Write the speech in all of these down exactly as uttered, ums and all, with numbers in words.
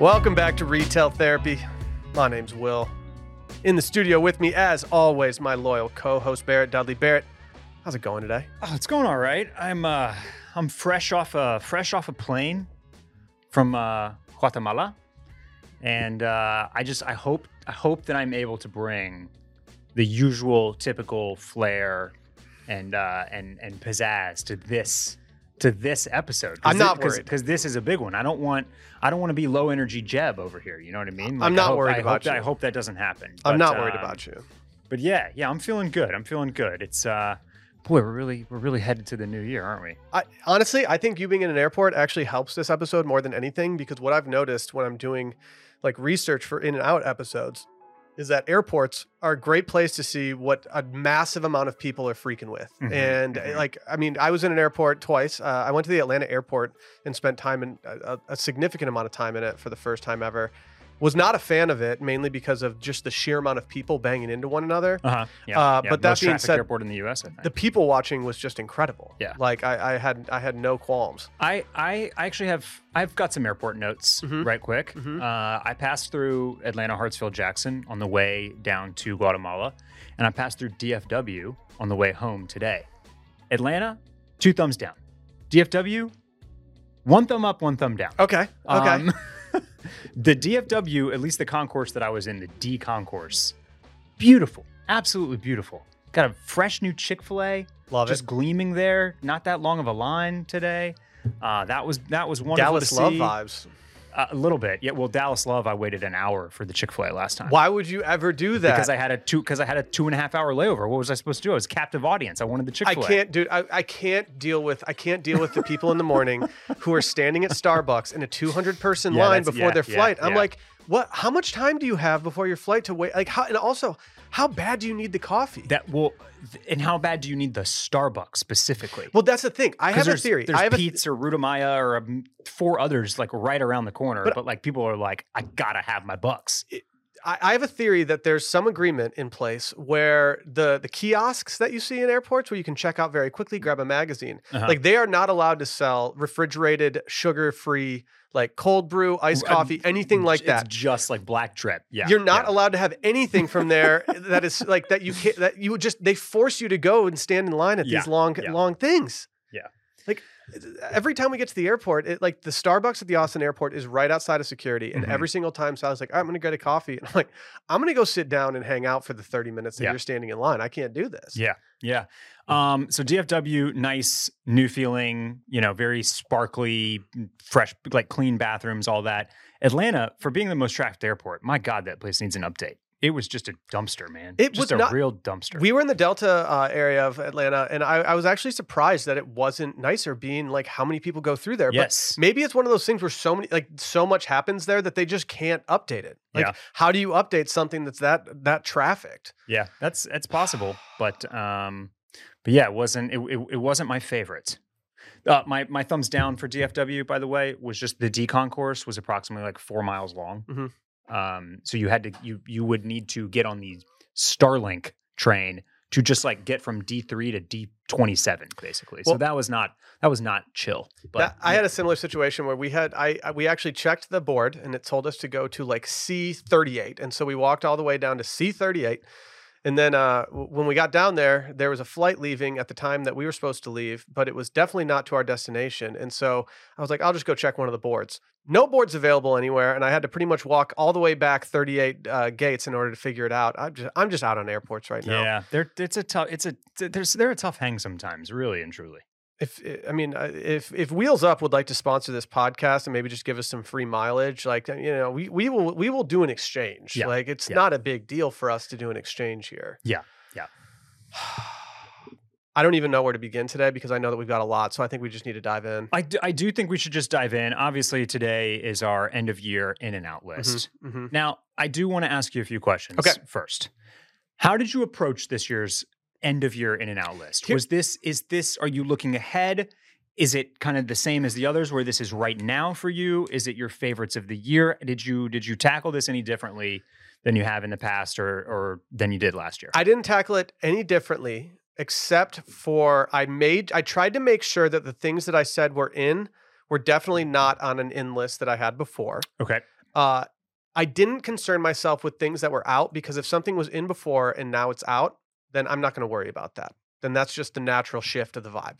Welcome back to Retail Therapy. My name's Will. In the studio with me, as always, my loyal co-host Barrett Dudley. Barrett, how's it going today? Oh, it's going all right. I'm uh, I'm fresh off a fresh off a plane from uh, Guatemala, and uh, I just I hope I hope that I'm able to bring the usual typical flair and uh, and and pizzazz to this. To this episode. I'm not it, worried. Because this is a big one. I don't want I don't want to be low energy Jeb over here. You know what I mean? Like, I'm not I hope, worried I about you. That, I hope that doesn't happen. But, I'm not worried um, about you. But yeah, yeah, I'm feeling good. I'm feeling good. It's uh, boy, we're really we're really headed to the new year, aren't we? I, honestly, I think you being in an airport actually helps this episode more than anything, because what I've noticed when I'm doing like research for in and out episodes is that airports are a great place to see what a massive amount of people are freaking with. Mm-hmm, and mm-hmm. like, I mean, I was in an airport twice. Uh, I went to the Atlanta airport and spent time in a, a significant amount of time in it for the first time ever. Was not a fan of it, mainly because of just the sheer amount of people banging into one another. Uh-huh. Yeah, uh, yeah. But that being said, airport in the U S, I think. The people watching was just incredible. Yeah. Like I, I had, I had no qualms. I, I actually have, I've got some airport notes mm-hmm. right quick. Mm-hmm. Uh, I passed through Atlanta, Hartsfield, Jackson on the way down to Guatemala, and I passed through D F W on the way home today. Atlanta, two thumbs down. D F W, one thumb up, one thumb down. Okay. Okay. Um, the D F W, at least the concourse that I was in, the D concourse, beautiful, absolutely beautiful. Got a fresh new Chick-fil-A, love just it, just gleaming there. Not that long of a line today. Uh, that was that was wonderful. Dallas to Love see. Vibes, uh, a little bit. Yeah, well, Dallas Love. I waited an hour for the Chick-fil-A last time. Why would you ever do that? Because I had a two. Because I had a two and a half hour layover. What was I supposed to do? I was a captive audience. I wanted the Chick-fil-A. I can't do. I, I can't deal with. I can't deal with the people in the morning who are standing at Starbucks in a two hundred person yeah, line before yeah, their flight. Yeah, I'm yeah. like, what? How much time do you have before your flight to wait? Like, how? And also, how bad do you need the coffee? That will. And how bad do you need the Starbucks specifically? Well, that's the thing. I have a theory. There's I have Pete's th- or Rutamaya or um, four others like right around the corner. But, but like people are like, I gotta have my bucks. It, I, I have a theory that there's some agreement in place where the the kiosks that you see in airports where you can check out very quickly, grab a magazine, uh-huh. like they are not allowed to sell refrigerated, sugar-free, like cold brew, iced coffee, anything like that. It's just like black drip. Yeah. You're not yeah. allowed to have anything from there that is like that you can't, that you would just, they force you to go and stand in line at yeah. these long, yeah. long things. Yeah. Like every time we get to the airport, it, like the Starbucks at the Austin airport is right outside of security. And mm-hmm. every single time so I was like, all right, I'm going to get a coffee. And I'm like, I'm going to go sit down and hang out for the thirty minutes that yeah. you're standing in line. I can't do this. Yeah. Yeah. Um, so D F W, nice new feeling, you know, very sparkly, fresh, like clean bathrooms, all that. Atlanta, for being the most trafficked airport, my God, that place needs an update. It was just a dumpster, man. It just was a not, real dumpster. We were in the Delta uh, area of Atlanta, and I, I was actually surprised that it wasn't nicer, being like how many people go through there. Yes. But maybe it's one of those things where so many, like so much happens there that they just can't update it. Like, yeah. how do you update something that's that that trafficked? Yeah, that's that's possible, but um, but yeah, it wasn't it it, it wasn't my favorite. Uh, my my thumbs down for D F W, by the way, was just the D concourse was approximately like four miles long. Mm-hmm. Um, so you had to, you, you would need to get on the Starlink train to just like get from D three to D twenty-seven basically. Well, so that was not, that was not chill. But that, I had a similar situation where we had, I, I, we actually checked the board and it told us to go to like C thirty-eight. And so we walked all the way down to C thirty-eight. And then, uh, when we got down there, there was a flight leaving at the time that we were supposed to leave, but it was definitely not to our destination. And so I was like, I'll just go check one of the boards. No boards available anywhere. And I had to pretty much walk all the way back thirty-eight uh, gates in order to figure it out. I'm just, I'm just out on airports right now. Yeah. They're, it's a tough, it's a, there's, they're a tough hang sometimes, really and truly. If, I mean, if, if Wheels Up would like to sponsor this podcast and maybe just give us some free mileage, like, you know, we, we will, we will do an exchange. Yeah. Like it's yeah. not a big deal for us to do an exchange here. Yeah. Yeah. I don't even know where to begin today because I know that we've got a lot. So I think we just need to dive in. I do, I do think we should just dive in. Obviously today is our end of year in and out list. Mm-hmm, mm-hmm. Now I do want to ask you a few questions. Okay. First, how did you approach this year's end of year in and out list? Was this, is this, are you looking ahead? Is it kind of the same as the others where this is right now for you? Is it your favorites of the year? Did you, did you tackle this any differently than you have in the past or, or than you did last year? I didn't tackle it any differently except for I made, I tried to make sure that the things that I said were in were definitely not on an in list that I had before. Okay. Uh, I didn't concern myself with things that were out, because if something was in before and now it's out, then I'm not going to worry about that. Then that's just the natural shift of the vibe.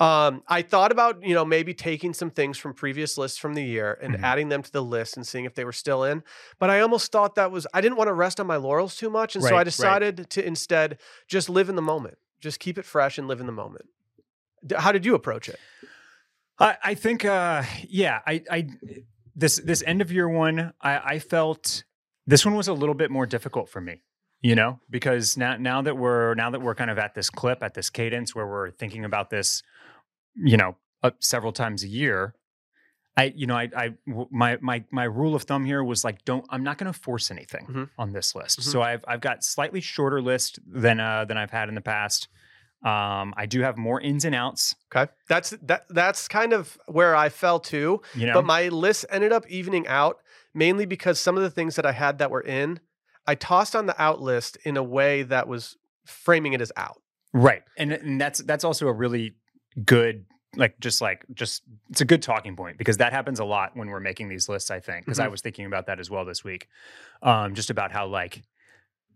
Um, I thought about, you know, maybe taking some things from previous lists from the year and mm-hmm. adding them to the list and seeing if they were still in. But I almost thought that was, I didn't want to rest on my laurels too much. And right, so I decided right. to instead just live in the moment, just keep it fresh and live in the moment. How did you approach it? I, I think, uh, yeah, I, I, this, this end of year one, I, I felt this one was a little bit more difficult for me. You know, because now, now that we're now that we're kind of at this clip, at this cadence where we're thinking about this, you know, uh, several times a year, I, you know, I, I, my, my, my rule of thumb here was like, don't, I'm not going to force anything mm-hmm. on this list. Mm-hmm. So I've, I've got slightly shorter list than, uh, than I've had in the past. Um, I do have more ins and outs. Okay. That's, that, that's kind of where I fell to, you know? But my list ended up evening out mainly because some of the things that I had that were in, I tossed on the out list in a way that was framing it as out. Right. And and that's that's also a really good, like, just like, just, it's a good talking point, because that happens a lot when we're making these lists, I think, because mm-hmm. I was thinking about that as well this week, um, just about how, like,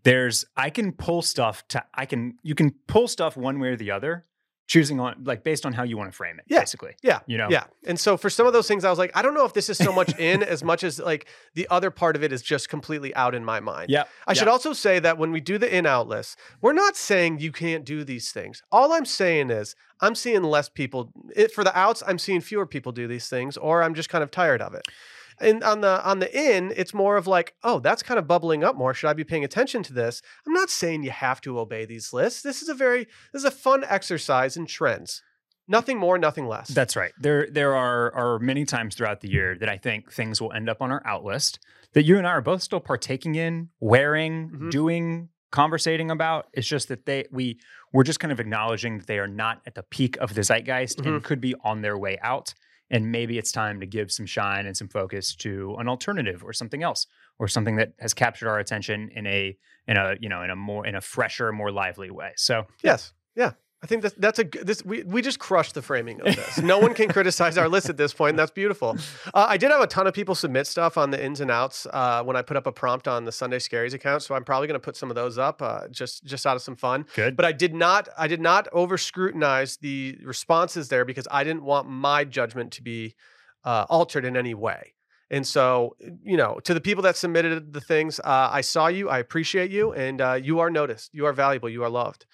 there's, I can pull stuff to, I can, you can pull stuff one way or the other, choosing on, like, based on how you want to frame it, yeah. basically. Yeah. You know? Yeah. And so for some of those things, I was like, I don't know if this is so much in as much as, like, the other part of it is just completely out in my mind. Yeah. I yep. should also say that when we do the in out list, we're not saying you can't do these things. All I'm saying is I'm seeing less people it, for the outs. I'm seeing fewer people do these things, or I'm just kind of tired of it. And on the, on the in, it's more of like, oh, that's kind of bubbling up more. Should I be paying attention to this? I'm not saying you have to obey these lists. This is a very, this is a fun exercise in trends. Nothing more, nothing less. That's right. There, there are, are many times throughout the year that I think things will end up on our out list that you and I are both still partaking in, wearing, mm-hmm. doing, conversating about. It's just that they, we, we're just kind of acknowledging that they are not at the peak of the zeitgeist mm-hmm. and could be on their way out. And maybe it's time to give some shine and some focus to an alternative or something else, or something that has captured our attention in a, in a, you know, in a more, in a fresher, more lively way. So yes. Yeah. I think that's, that's a good, this, we, we just crushed the framing of this. No one can criticize our list at this point. And that's beautiful. Uh, I did have a ton of people submit stuff on the ins and outs uh, when I put up a prompt on the Sunday Scaries account. So I'm probably going to put some of those up uh, just, just out of some fun. Good. But I did not, I did not over scrutinize the responses there, because I didn't want my judgment to be uh, altered in any way. And so, you know, to the people that submitted the things, uh, I saw you, I appreciate you, and uh, you are noticed, you are valuable, you are loved.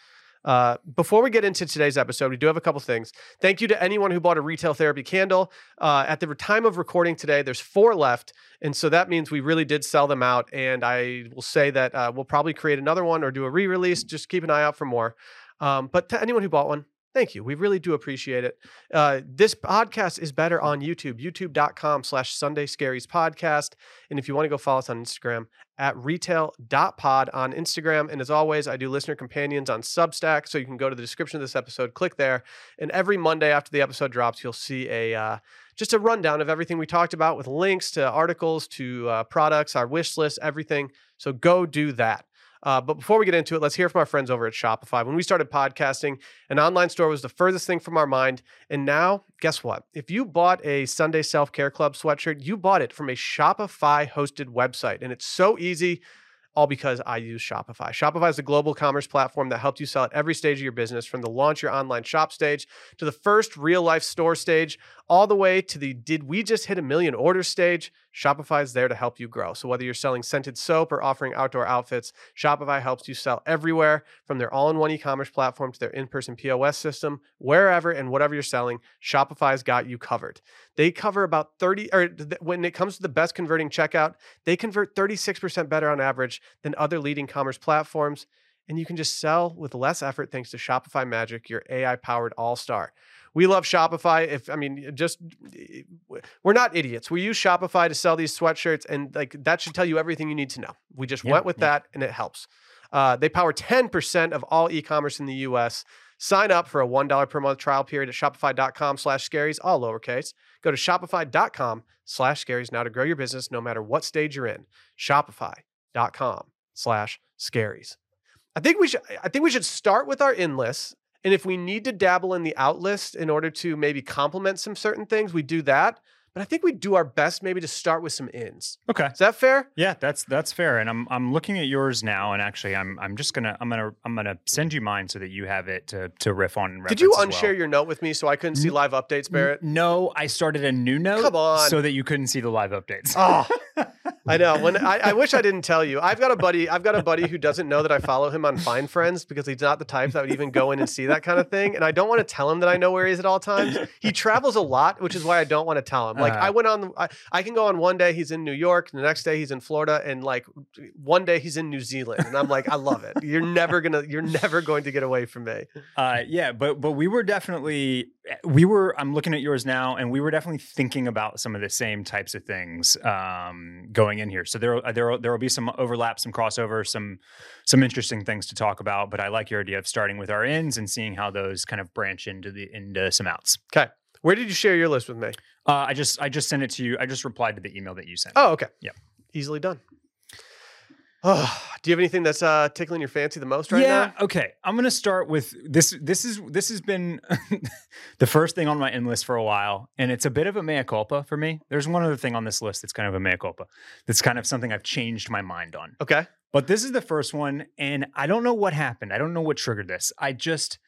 Uh, before we get into today's episode, we do have a couple things. Thank you to anyone who bought a Retail Therapy candle. Uh, at the time of recording today, there's four left. And so that means we really did sell them out. And I will say that uh, we'll probably create another one or do a re-release. Just keep an eye out for more. Um, but to anyone who bought one, thank you. We really do appreciate it. Uh, this podcast is better on YouTube, youtube.com slash Sunday Scaries podcast. And if you want to go follow us on Instagram at retail.pod on Instagram. And as always, I do listener companions on Substack. So you can go to the description of this episode, click there. And every Monday after the episode drops, you'll see a uh, just a rundown of everything we talked about, with links to articles, to uh, products, our wish list, everything. So go do that. Uh, but before we get into it, let's hear from our friends over at Shopify. When we started podcasting, an online store was the furthest thing from our mind. And now, guess what? If you bought a Sunday Self-Care Club sweatshirt, you bought it from a Shopify-hosted website. And it's so easy, all because I use Shopify. Shopify is a global commerce platform that helps you sell at every stage of your business, from the launch your online shop stage to the first real-life store stage, all the way to the did we just hit a million orders stage. Shopify is there to help you grow. So whether you're selling scented soap or offering outdoor outfits, Shopify helps you sell everywhere, from their all-in-one e-commerce platform to their in-person P O S system. Wherever and whatever you're selling, Shopify's got you covered. They cover about thirty, or th- when it comes to the best converting checkout, they convert thirty-six percent better on average than other leading commerce platforms. And you can just sell with less effort thanks to Shopify Magic, your A I-powered all-star. We love Shopify. If I mean, just we're not idiots. We use Shopify to sell these sweatshirts, and like that should tell you everything you need to know. We just yeah, went with yeah. that, and it helps. Uh, they power ten percent of all e-commerce in the U S. Sign up for a one dollar per month trial period at shopify.com slash scaries, all lowercase. Go to shopify.com slash scaries now to grow your business no matter what stage you're in. Shopify.com slash scaries. I think we should. I think we should start with our in lists, and if we need to dabble in the out list in order to maybe complement some certain things, we do that. but I think we do our best maybe to start with some ins. Okay. Is that fair? Yeah, that's that's fair. And I'm I'm looking at yours now, and actually I'm I'm just gonna I'm gonna I'm gonna send you mine so that you have it to to riff on and reference. Did you unshare well. your note with me so I couldn't see live updates, Barrett? No, I started a new note Come on. so that you couldn't see the live updates. Oh, I know. When I, I wish I didn't tell you. I've got a buddy, I've got a buddy who doesn't know that I follow him on Find Friends because he's not the type that would even go in and see that kind of thing. And I don't want to tell him that I know where he is at all times. He travels a lot, which is why I don't want to tell him. Like uh, I went on, I, I can go on one day he's in New York, the next day he's in Florida, and like one day he's in New Zealand. And I'm like, I love it. You're never gonna, you're never going to get away from me. Uh, yeah, but but we were definitely, we were, I'm looking at yours now, and we were definitely thinking about some of the same types of things um, going in here. So there there there will be some overlap, some crossover, some some interesting things to talk about. But I like your idea of starting with our ins and seeing how those kind of branch into the into some outs. Okay. Where did you share your list with me? Uh, I just I just sent it to you. I just replied to the email that you sent. Oh, okay. Yeah. Easily done. Oh, do you have anything that's uh, tickling your fancy the most right yeah, now? Yeah. Okay. I'm going to start with this. This is this has been the first thing on my end list for a while, and it's a bit of a mea culpa for me. There's one other thing on this list that's kind of a mea culpa. That's kind of something I've changed my mind on. Okay. But this is the first one, and I don't know what happened. I don't know what triggered this. I just...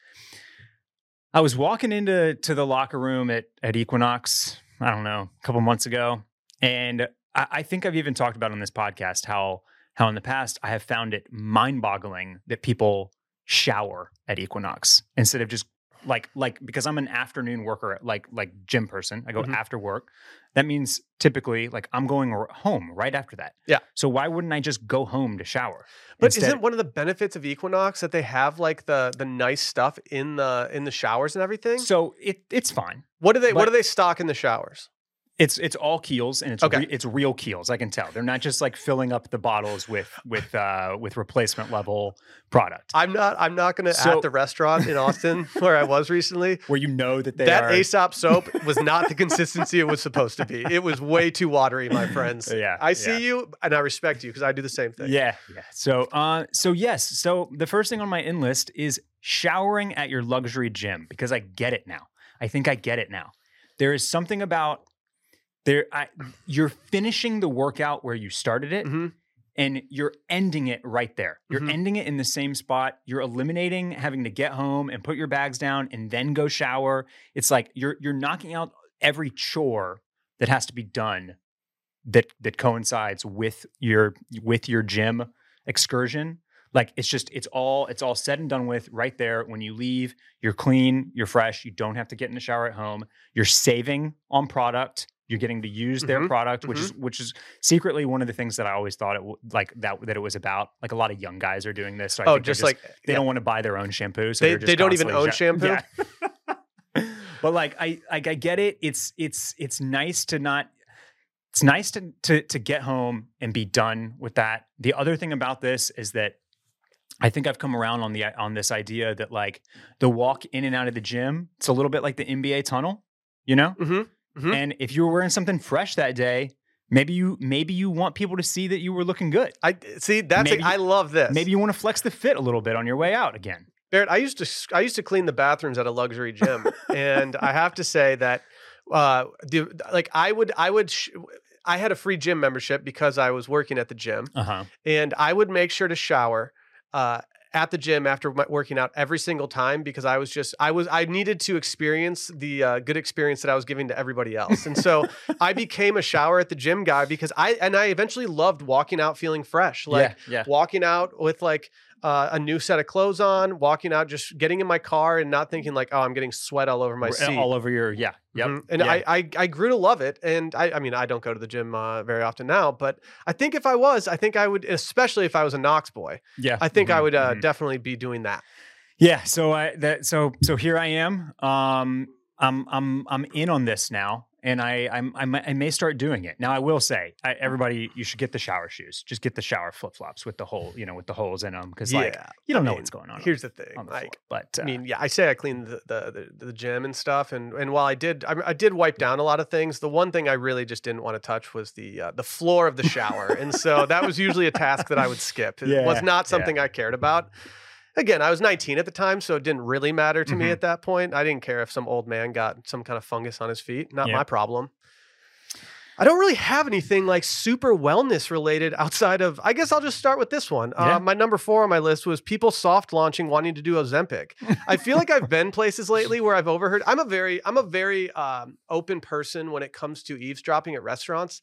I was walking into to the locker room at, at Equinox, I don't know, a couple months ago. And I, I think I've even talked about on this podcast how how in the past I have found it mind-boggling that people shower at Equinox instead of just like like because I'm an afternoon worker, like like gym person. I go mm-hmm. after work. That means typically like I'm going home right after that. Yeah. So why wouldn't I just go home to shower? But instead, isn't one of the benefits of Equinox that they have like the the nice stuff in the in the showers and everything? So it it's fine. What do they but what do they stock in the showers? It's it's all Kiels, and it's okay. re, it's real Kiels. I can tell they're not just like filling up the bottles with with uh, with replacement level product. I'm not I'm not going to so, at the restaurant in Austin where I was recently, where you know that they that are... A S A P soap was not the consistency it was supposed to be. It was way too watery, my friends. Yeah, I see yeah. you, and I respect you because I do the same thing. Yeah, yeah. So uh, so yes. So the first thing on my in list is showering at your luxury gym because I get it now. I think I get it now. There is something about There, I, you're finishing the workout where you started it, mm-hmm. and you're ending it right there. You're mm-hmm. ending it in the same spot. You're eliminating having to get home and put your bags down and then go shower. It's like you're you're knocking out every chore that has to be done that that coincides with your with your gym excursion. Like it's just it's all it's all said and done with right there. When you leave, you're clean, you're fresh. You don't have to get in the shower at home. You're saving on product. You're getting to use their mm-hmm, product, which mm-hmm. is which is secretly one of the things that I always thought it w- like that that it was about. Like a lot of young guys are doing this. So I oh, think just, just like they yeah. don't want to buy their own shampoo. So they just they don't even own sh- shampoo. Yeah. But like I like I get it. It's it's it's nice to not. It's nice to to to get home and be done with that. The other thing about this is that I think I've come around on the on this idea that like the walk in and out of the gym, it's a little bit like the N B A tunnel, you know. Mm-hmm. Mm-hmm. And if you were wearing something fresh that day, maybe you maybe you want people to see that you were looking good. I see that's maybe, like, I love this. Maybe you want to flex the fit a little bit on your way out again. Barrett, I used to I used to clean the bathrooms at a luxury gym, and I have to say that uh, the like I would I would. Sh- I had a free gym membership because I was working at the gym, uh-huh. and I would make sure to shower uh, at the gym after my working out every single time because I was just, I was, I needed to experience the uh, good experience that I was giving to everybody else. And so I became a shower at the gym guy because I, and I eventually loved walking out feeling fresh, like yeah, yeah. walking out with like uh, a new set of clothes on, walking out, just getting in my car and not thinking like, oh, I'm getting sweat all over my seat. All over your, yeah. Yep. Mm-hmm. And yeah. I, I, I grew to love it. And I, I mean, I don't go to the gym uh, very often now, but I think if I was, I think I would, especially if I was a Knox boy, yeah, I think mm-hmm. I would uh, mm-hmm. definitely be doing that. Yeah. So I, that, so, so here I am. Um, I'm, I'm, I'm in on this now and I, I'm, I may, I may start doing it. Now I will say I, everybody, you should get the shower shoes, just get the shower flip-flops with the hole, you know, with the holes in them. Cause yeah. like, you don't I know mean, what's going on. Here's on, the thing. The like, but uh, I mean, yeah, I say I cleaned the, the, the, the gym and stuff. And, and while I did, I, I did wipe down a lot of things. The one thing I really just didn't want to touch was the, uh, the floor of the shower. And so that was usually a task that I would skip. It yeah, was not something yeah. I cared about. Again, I was nineteen at the time, so it didn't really matter to mm-hmm. me at that point. I didn't care if some old man got some kind of fungus on his feet. Not yeah. my problem. I don't really have anything like super wellness related outside of, I guess I'll just start with this one. Yeah. Uh, my number four on my list was people soft launching, wanting to do Ozempic. I feel like I've been places lately where I've overheard, I'm a very, I'm a very um, open person when it comes to eavesdropping at restaurants.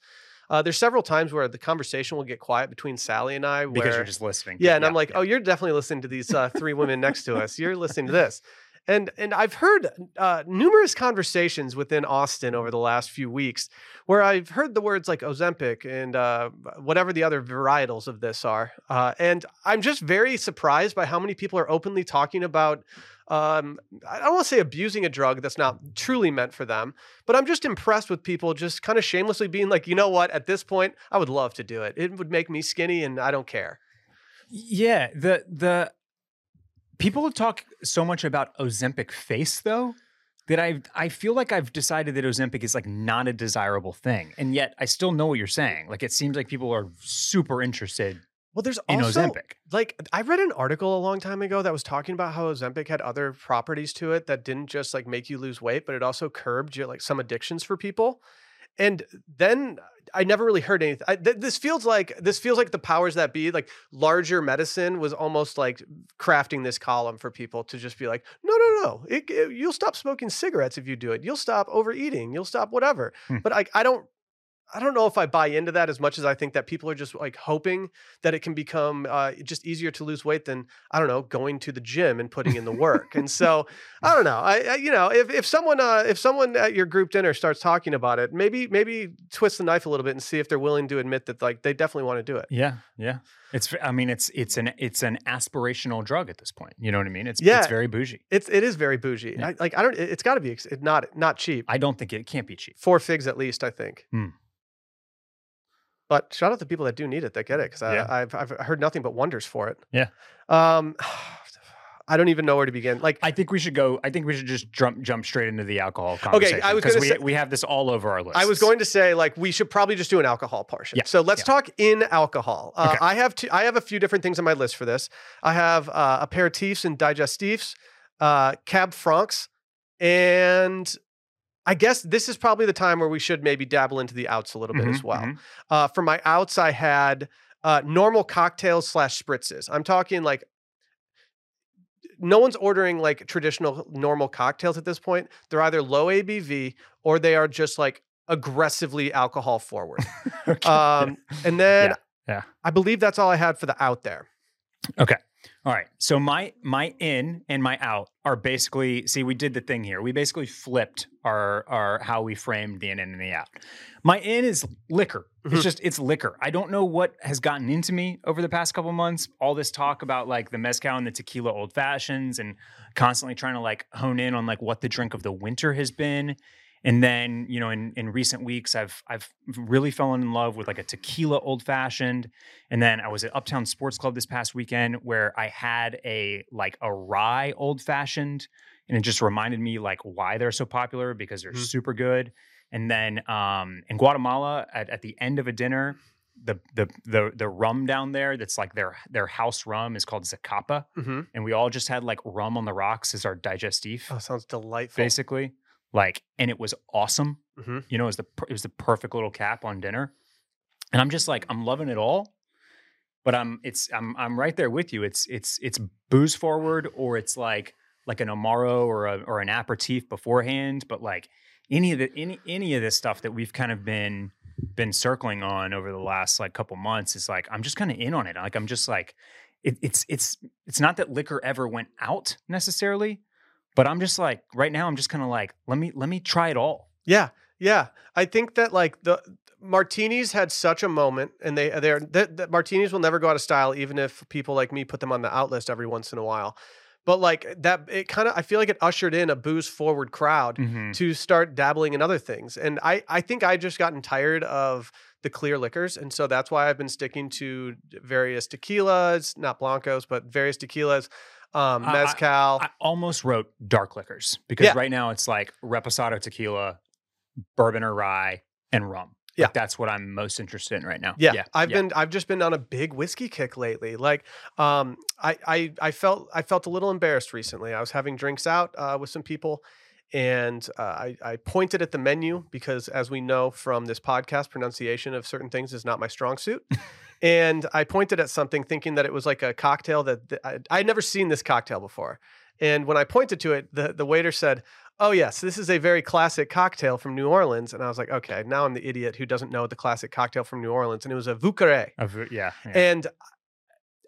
Uh, there's several times where the conversation will get quiet between Sally and I. Where, because you're just listening. Yeah. And yeah, I'm like, yeah. oh, you're definitely listening to these uh, three women next to us. You're listening to this. And and I've heard uh, numerous conversations within Austin over the last few weeks where I've heard the words like Ozempic and uh, whatever the other varietals of this are. Uh, and I'm just very surprised by how many people are openly talking about, um, I don't want to say abusing a drug that's not truly meant for them, but I'm just impressed with people just kind of shamelessly being like, you know what, at this point, I would love to do it. It would make me skinny and I don't care. Yeah, the the... People talk so much about Ozempic face, though, that I I feel like I've decided that Ozempic is like not a desirable thing. And yet I still know what you're saying. Like, it seems like people are super interested well, there's in also, Ozempic. Like, I read an article a long time ago that was talking about how Ozempic had other properties to it that didn't just like make you lose weight, but it also curbed your, like some addictions for people. And then I never really heard anything. I, th- this feels like this feels like the powers that be, like larger medicine was almost like crafting this column for people to just be like, no, no, no, it, it, you'll stop smoking cigarettes if you do it. You'll stop overeating. You'll stop whatever. Hmm. But I, I don't, I don't know if I buy into that as much as I think that people are just like hoping that it can become uh, just easier to lose weight than, I don't know, going to the gym and putting in the work. And so I don't know. I, I you know, if if someone uh, if someone at your group dinner starts talking about it, maybe maybe twist the knife a little bit and see if they're willing to admit that like they definitely want to do it. Yeah, yeah. It's I mean it's it's an it's an aspirational drug at this point. You know what I mean? It's yeah, it's very bougie. It's it is very bougie. Yeah. I, like I don't. It's got to be not not cheap. I don't think it, it can't be cheap. Four figs at least, I think. Hmm. But shout out to people that do need it, that get it, because yeah. I've I've heard nothing but wonders for it. Yeah. Um, I don't even know where to begin. Like, I think we should go. I think we should just jump jump straight into the alcohol conversation. Okay, I was because we say, we have this all over our list. I was going to say like we should probably just do an alcohol portion. Yeah. So let's yeah. talk in alcohol. Uh, okay. I have two, I have a few different things on my list for this. I have uh, aperitifs and digestifs, uh, cab francs, and. I guess this is probably the time where we should maybe dabble into the outs a little bit mm-hmm, as well. Mm-hmm. Uh, for my outs, I had uh, normal cocktails slash spritzes. I'm talking like no one's ordering like traditional normal cocktails at this point. They're either low A B V or they are just like aggressively alcohol forward. okay. um, and then yeah, yeah. I believe that's all I had for the out there. Okay. All right. So my my in and my out are basically, see, we did the thing here. We basically flipped our our how we framed the in and the out. My in is liquor. Mm-hmm. It's just, it's liquor. I don't know what has gotten into me over the past couple of months. All this talk about like the mezcal and the tequila old fashions and constantly trying to like hone in on like what the drink of the winter has been. And then, you know, in, in recent weeks, I've I've really fallen in love with like a tequila old fashioned. And then I was at Uptown Sports Club this past weekend where I had a like a rye old fashioned. And it just reminded me like why they're so popular, because they're mm-hmm. super good. And then um, in Guatemala at, at the end of a dinner, the, the the the rum down there that's like their their house rum is called Zacapa. Mm-hmm. And we all just had like rum on the rocks as our digestif. Oh, sounds delightful. Basically. Like, and it was awesome. Mm-hmm. You know, it was the it was the perfect little cap on dinner, and I'm just like, I'm loving it all. But I'm it's I'm I'm right there with you. It's it's it's booze forward, or it's like like an amaro or a, or an aperitif beforehand. But like any of the any any of this stuff that we've kind of been been circling on over the last like couple months is like I'm just kind of in on it. Like I'm just like it, it's it's it's not that liquor ever went out necessarily. But I'm just like, right now, I'm just kind of like, let me let me try it all. Yeah, yeah. I think that like the martinis had such a moment, and they they're that martinis will never go out of style, even if people like me put them on the out list every once in a while. But like that, it kind of, I feel like it ushered in a booze forward crowd mm-hmm. to start dabbling in other things. And I, I think I just gotten tired of the clear liquors. And so that's why I've been sticking to various tequilas, not blancos, but various tequilas. Um, mezcal. I, I, I almost wrote dark liquors because yeah. right now it's like reposado tequila, bourbon or rye, and rum. Yeah, like that's what I'm most interested in right now. Yeah, yeah. I've yeah. been I've just been on a big whiskey kick lately. Like, um, I I I felt I felt a little embarrassed recently. I was having drinks out uh, with some people. And uh, I, I pointed at the menu because, as we know from this podcast, pronunciation of certain things is not my strong suit. And I pointed at something thinking that it was like a cocktail that th- I, I'd never seen this cocktail before. And when I pointed to it, the, the waiter said, "Oh, yes, this is a very classic cocktail from New Orleans." And I was like, okay, now I'm the idiot who doesn't know the classic cocktail from New Orleans. And it was a Vuqueré. Yeah, yeah. And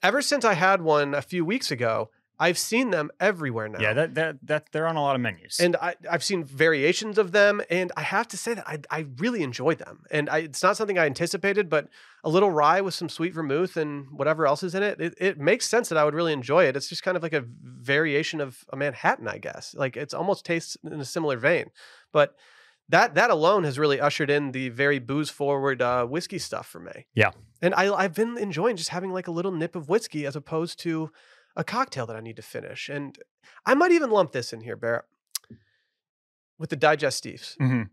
ever since I had one a few weeks ago, I've seen them everywhere now. Yeah, that that that they're on a lot of menus, and I, I've seen variations of them. And I have to say that I I really enjoy them, and I, it's not something I anticipated. But a little rye with some sweet vermouth and whatever else is in it, it, it makes sense that I would really enjoy it. It's just kind of like a variation of a Manhattan, I guess. Like it's almost tastes in a similar vein, but that that alone has really ushered in the very booze forward uh, whiskey stuff for me. Yeah, and I I've been enjoying just having like a little nip of whiskey as opposed to a cocktail that I need to finish. And I might even lump this in here, Barrett, with the digestives. Mm-hmm.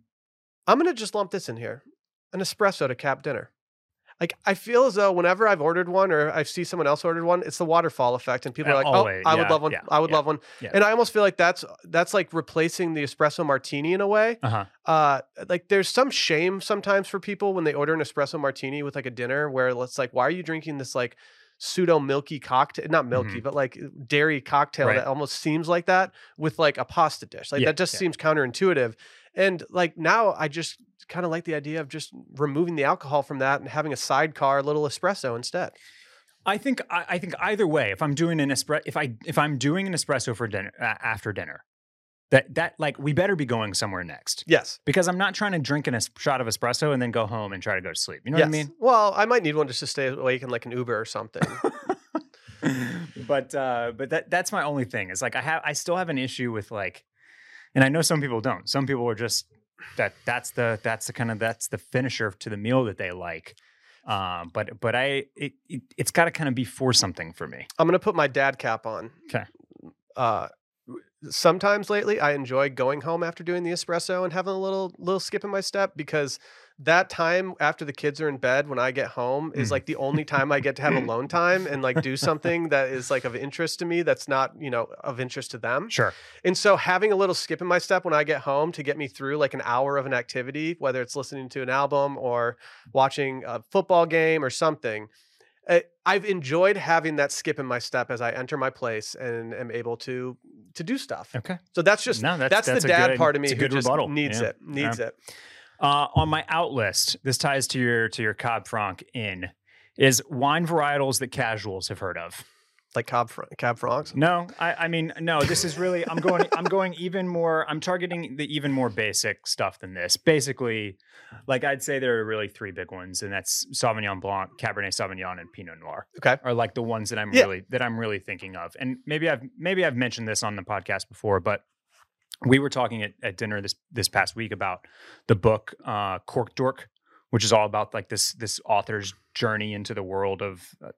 I'm going to just lump this in here, an espresso to cap dinner. Like, I feel as though whenever I've ordered one or I see someone else ordered one, it's the waterfall effect. And people are like, Always. oh, I yeah, would love one. Yeah, I would yeah, love one. Yeah. And I almost feel like that's that's like replacing the espresso martini in a way. Uh-huh. Uh, like, there's some shame sometimes for people when they order an espresso martini with like a dinner where it's like, why are you drinking this like pseudo milky cocktail, not milky, mm-hmm. but like dairy cocktail right. that almost seems like that with like a pasta dish. Like yeah, that just yeah. seems counterintuitive. And like now I just kind of like the idea of just removing the alcohol from that and having a sidecar little espresso instead. I think, I, I think either way, if I'm doing an espresso, if I, if I'm doing an espresso for dinner, uh, after dinner, that, that like, we better be going somewhere next. Yes. Because I'm not trying to drink an es- shot of espresso and then go home and try to go to sleep. You know yes. what I mean? Well, I might need one just to stay awake in like an Uber or something. But, uh, but that, that's my only thing. It's like, I have, I still have an issue with like, and I know some people don't, some people are just that that's the, that's the kind of, that's the finisher to the meal that they like. Um, but, but I, it, it it's got to kind of be for something for me. I'm going to put my dad cap on. Okay. Uh, Sometimes lately, I enjoy going home after doing the espresso and having a little little skip in my step because that time after the kids are in bed when I get home is like the only time I get to have alone time and like do something that is like of interest to me that's not, you know, of interest to them. Sure. And so having a little skip in my step when I get home to get me through like an hour of an activity, whether it's listening to an album or watching a football game or something, I've enjoyed having that skip in my step as I enter my place and am able to to do stuff. Okay. So that's just, no, that's, that's, that's the dad good, part of me who just rebuttal. needs yeah. it, needs yeah. it. Uh, on my out list, this ties to your, to your Cab Franc in, is wine varietals that casuals have heard of. Like Cab Franc, Cab Francs? No, I, I mean, no, this is really, I'm going, I'm going even more, I'm targeting the even more basic stuff than this. Basically, like I'd say there are really three big ones, and that's Sauvignon Blanc, Cabernet Sauvignon, and Pinot Noir. Okay. Are like the ones that I'm yeah. really, that I'm really thinking of. And maybe I've, maybe I've mentioned this on the podcast before, but we were talking at, at dinner this, this past week about the book, uh, Cork Dork, which is all about like this, this author's journey into the world of uh,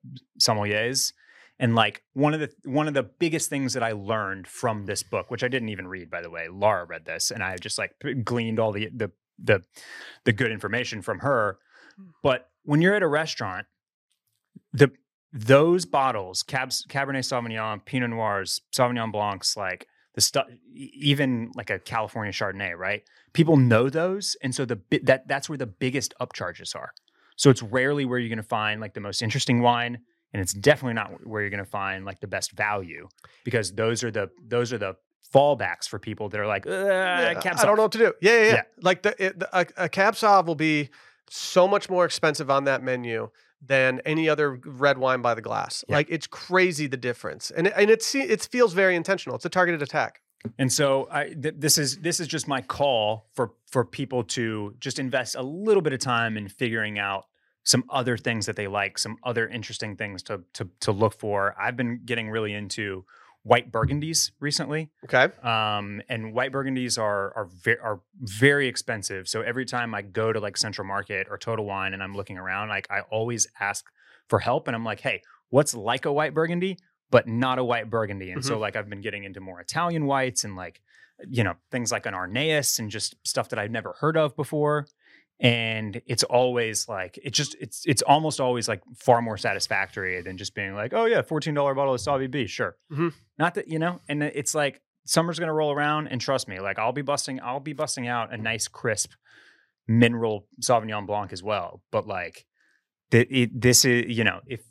sommeliers. And like one of the one of the biggest things that I learned from this book, which I didn't even read, by the way, Laura read this, and I just like gleaned all the the the, the good information from her. But when you're at a restaurant, the those bottles, Cabs, Cabernet Sauvignon, Pinot Noirs, Sauvignon Blancs, like the stuff, even like a California Chardonnay, right? People know those, and so the that that's where the biggest upcharges are. So it's rarely where you're going to find like the most interesting wine. And it's definitely not where you're going to find like the best value, because those are the those are the fallbacks for people that are like, yeah, cab sauv. I don't know what to do. Yeah, yeah, yeah. yeah. Like the, it, the, a, a cab sauv will be so much more expensive on that menu than any other red wine by the glass. Yeah. Like it's crazy the difference, and and it it feels very intentional. It's a targeted attack. And so I th- this is this is just my call for for people to just invest a little bit of time in figuring out some other things that they like, some other interesting things to to to look for. I've been getting really into white burgundies recently. Okay. Um, and white burgundies are are very are very expensive. So every time I go to like Central Market or Total Wine and I'm looking around, like I always ask for help. And I'm like, hey, what's like a white burgundy, but not a white burgundy? And mm-hmm. so like I've been getting into more Italian whites and like, you know, things like an Arnaeus and just stuff that I've never heard of before. And it's always like, it just, it's, it's almost always like far more satisfactory than just being like, oh yeah, fourteen dollars bottle of Sauvy B. Sure. Mm-hmm. Not that, you know, and it's like, summer's going to roll around, and trust me, like I'll be busting, I'll be busting out a nice crisp mineral Sauvignon Blanc as well. But like th- it, this is, you know, if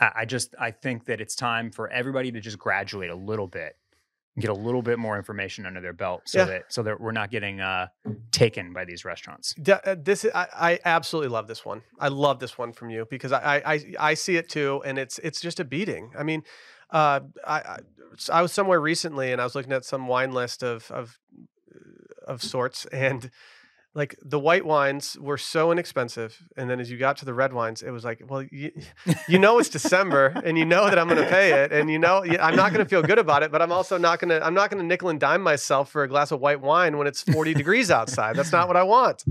I, I just, I think that it's time for everybody to just graduate a little bit and get a little bit more information under their belt so yeah. that, so that we're not getting uh, taken by these restaurants. D- uh, this is, I, I absolutely love this one. I love this one from you because I, I, I see it too. And it's, it's just a beating. I mean, Uh, I I was somewhere recently and I was looking at some wine list of of of sorts, and like the white wines were so inexpensive, and then as you got to the red wines, it was like, well, you, you know it's December, and you know that I'm going to pay it, and you know I'm not going to feel good about it, but I'm also not going to I'm not going to nickel and dime myself for a glass of white wine when it's forty degrees outside. That's not what I want.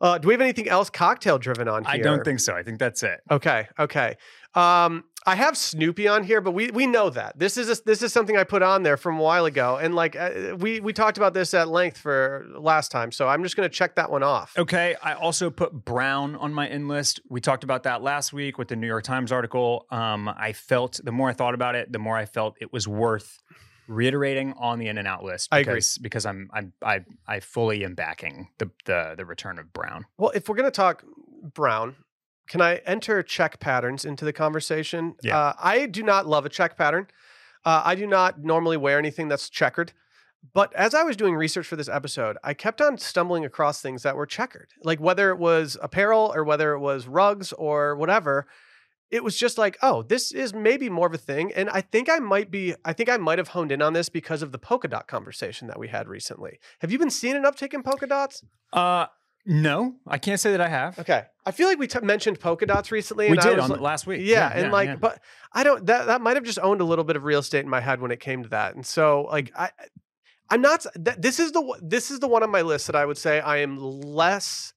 Uh, do we have anything else cocktail driven on here? I don't think so. I think that's it. Okay. Okay. Um, I have Snoopy on here, but we we know that this is a, this is something I put on there from a while ago, and like uh, we we talked about this at length for last time, so I'm just going to check that one off. Okay. I also put Brown on my end list. We talked about that last week with the New York Times article. Um, I felt the more I thought about it, the more I felt it was worth reiterating on the in and out list. Because, I agree because I'm I'm I I fully am backing the the the return of Brown. Well, if we're going to talk Brown, can I enter check patterns into the conversation? Yeah. Uh, I do not love a check pattern. Uh, I do not normally wear anything that's checkered. But as I was doing research for this episode, I kept on stumbling across things that were checkered. Like whether it was apparel or whether it was rugs or whatever, it was just like, oh, this is maybe more of a thing. And I think I might be, I think I might have honed in on this because of the polka dot conversation that we had recently. Have you been seeing an uptick in polka dots? Uh No, I can't say that I have. Okay. I feel like we t- mentioned polka dots recently. We and did I was on like, last week. Yeah. yeah and yeah, like, yeah. but I don't, that, that might've just owned a little bit of real estate in my head when it came to that. And so like, I, I'm not, th- this is the, this is the one on my list that I would say I am less